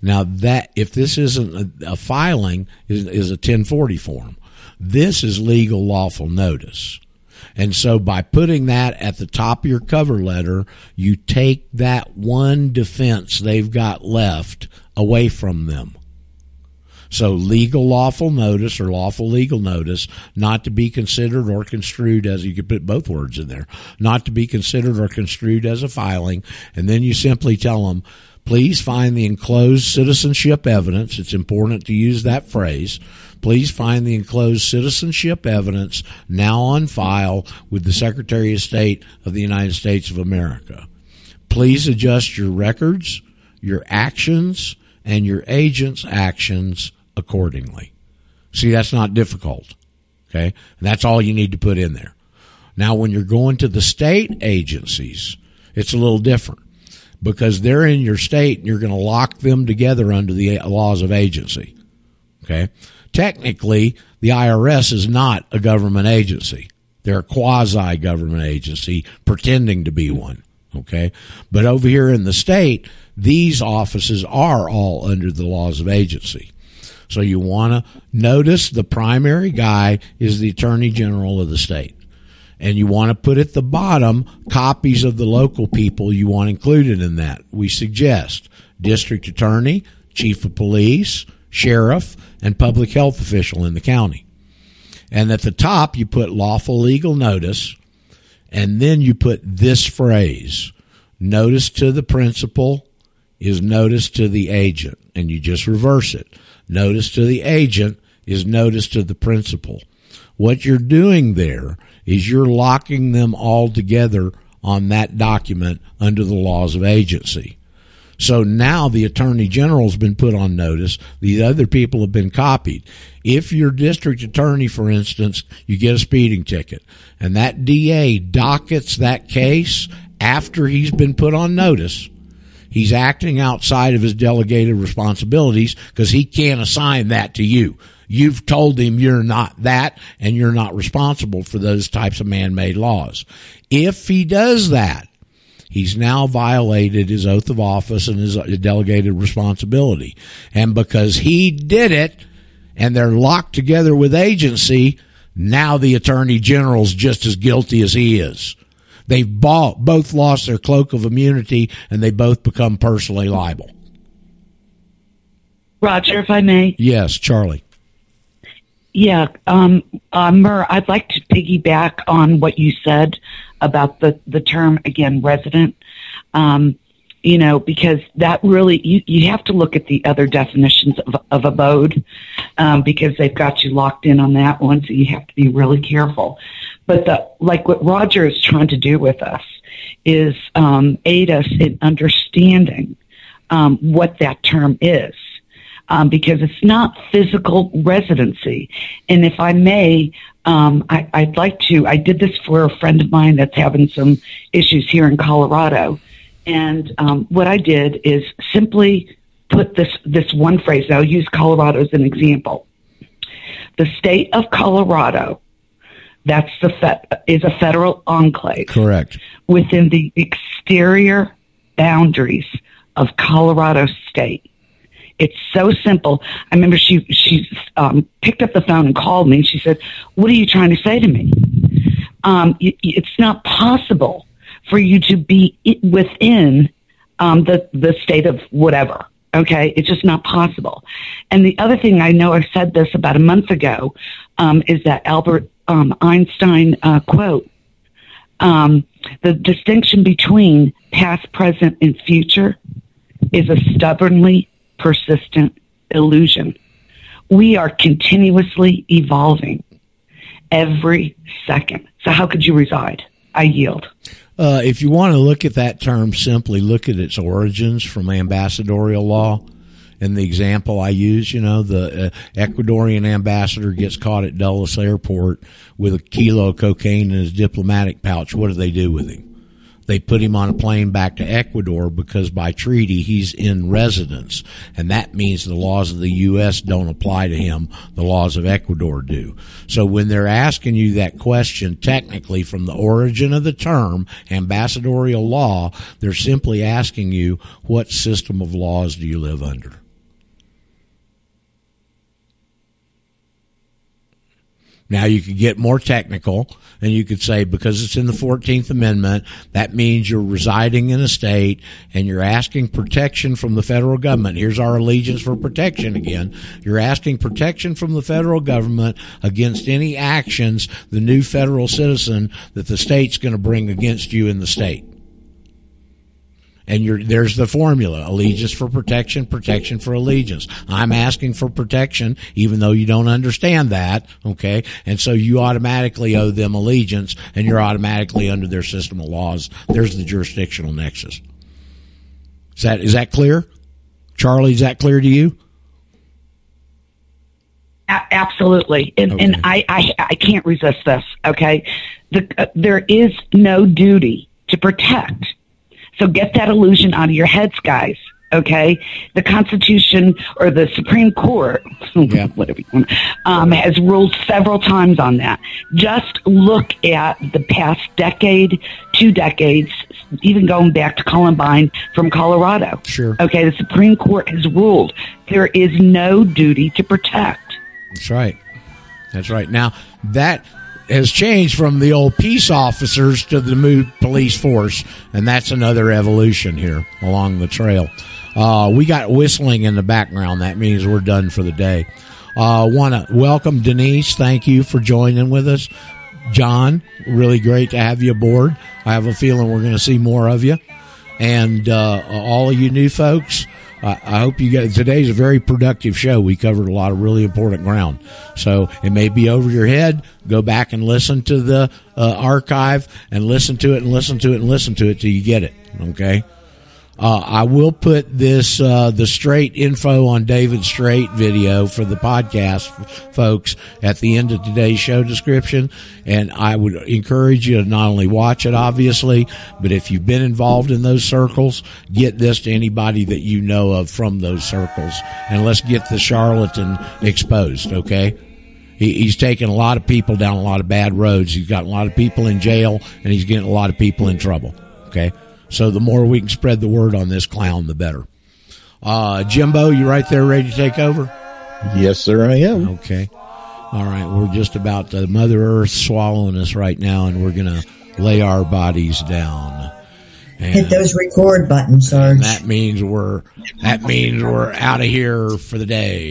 Now, that if this isn't a filing, is a 1040 form. This is legal lawful notice. And so by putting that at the top of your cover letter, you take that one defense they've got left away from them. So legal lawful notice or lawful legal notice, not to be considered or construed as, you could put both words in there, not to be considered or construed as a filing. And then you simply tell them, please find the enclosed citizenship evidence. It's important to use that phrase. Please find the enclosed citizenship evidence now on file with the Secretary of State of the United States of America. Please adjust your records, your actions, and your agent's actions accordingly. See, that's not difficult, okay? And that's all you need to put in there. Now, when you're going to the state agencies, it's a little different because they're in your state and you're going to lock them together under the laws of agency, okay? Technically, the IRS is not a government agency. They're a quasi-government agency pretending to be one, okay? But over here in the state, these offices are all under the laws of agency. So you want to notice the primary guy is the Attorney General of the state. And you want to put at the bottom copies of the local people you want included in that. We suggest district attorney, chief of police, sheriff, and public health official in the county. And at the top, you put lawful legal notice, and then you put this phrase, notice to the principal is notice to the agent, and you just reverse it. Notice to the agent is notice to the principal. What you're doing there is you're locking them all together on that document under the laws of agency. So now the Attorney General's been put on notice. The other people have been copied. If your district attorney, for instance, you get a speeding ticket, and that DA dockets that case after he's been put on notice, he's acting outside of his delegated responsibilities because he can't assign that to you. You've told him you're not that, and you're not responsible for those types of man-made laws. If he does that, he's now violated his oath of office and his delegated responsibility. And because he did it and they're locked together with agency, now the Attorney General's just as guilty as he is. They've both lost their cloak of immunity and they both become personally liable. Roger, if I may. Yes, Charlie. Yeah, Murr, I'd like to piggyback on what you said about the term, again, resident, you know, because that really, you have to look at the other definitions of abode because they've got you locked in on that one, so you have to be really careful. But like what Roger is trying to do with us is aid us in understanding what that term is. Because it's not physical residency. And if I may, I'd like to, I did this for a friend of mine that's having some issues here in Colorado. And what I did is simply put this one phrase, and I'll use Colorado as an example. The state of Colorado, that's is a federal enclave. Correct. Within the exterior boundaries of Colorado State. It's so simple. I remember she picked up the phone and called me, and she said, "What are you trying to say to me? It's not possible for you to be within the state of whatever, okay? It's just not possible." And the other thing, I know I said this about a month ago, is that Albert Einstein quote, the distinction between past, present, and future is a stubbornly persistent illusion. We are continuously evolving every second. So how could you reside? I yield. If you want to look at that term, simply look at its origins from ambassadorial law. And the example I use, you know, the Ecuadorian ambassador gets caught at Dulles Airport with a kilo of cocaine in his diplomatic pouch. What do they do with him? They put him on a plane back to Ecuador because by treaty he's in residence, and that means the laws of the U.S. don't apply to him. The laws of Ecuador do. So when they're asking you that question, technically from the origin of the term ambassadorial law, they're simply asking you, what system of laws do you live under? Now, you could get more technical, and you could say, because it's in the 14th Amendment, that means you're residing in a state, and you're asking protection from the federal government. Here's our allegiance for protection again. You're asking protection from the federal government against any actions, the new federal citizen, that the state's going to bring against you in the state. And there's the formula, allegiance for protection, protection for allegiance. I'm asking for protection, even though you don't understand that, okay? And so you automatically owe them allegiance, and you're automatically under their system of laws. There's the jurisdictional nexus. Is that clear? Charlie, is that clear to you? Absolutely. And I can't resist this, okay? There is no duty to protect. So get that illusion out of your heads, guys, okay? The Constitution, or the Supreme Court, whatever you want, has ruled several times on that. Just look at the past decade, 2 decades, even going back to Columbine from Colorado. Sure. Okay, the Supreme Court has ruled there is no duty to protect. That's right. That's right. Now, that has changed from the old peace officers to the new police force, and that's another evolution here along the trail. We got whistling in the background. That means we're done for the day. Want to welcome Denise. Thank you for joining with us. John, really great to have you aboard. I have a feeling we're going to see more of you. And all of you new folks, I hope you get today's a very productive show. We covered a lot of really important ground. So it may be over your head. Go back and listen to the archive and listen to it till you get it. Okay. I will put this, the Straight info on David Straight video for the podcast folks at the end of today's show description. And I would encourage you to not only watch it, obviously, but if you've been involved in those circles, get this to anybody that you know of from those circles. And let's get the charlatan exposed. Okay. He's taken a lot of people down a lot of bad roads. He's got a lot of people in jail, and he's getting a lot of people in trouble. Okay. So the more we can spread the word on this clown, the better. Jimbo, you right there ready to take over? Yes, sir, I am. Okay. All right. We're just about to Mother Earth swallowing us right now, and we're going to lay our bodies down. And hit those record buttons, Sarge. That means we're out of here for the day.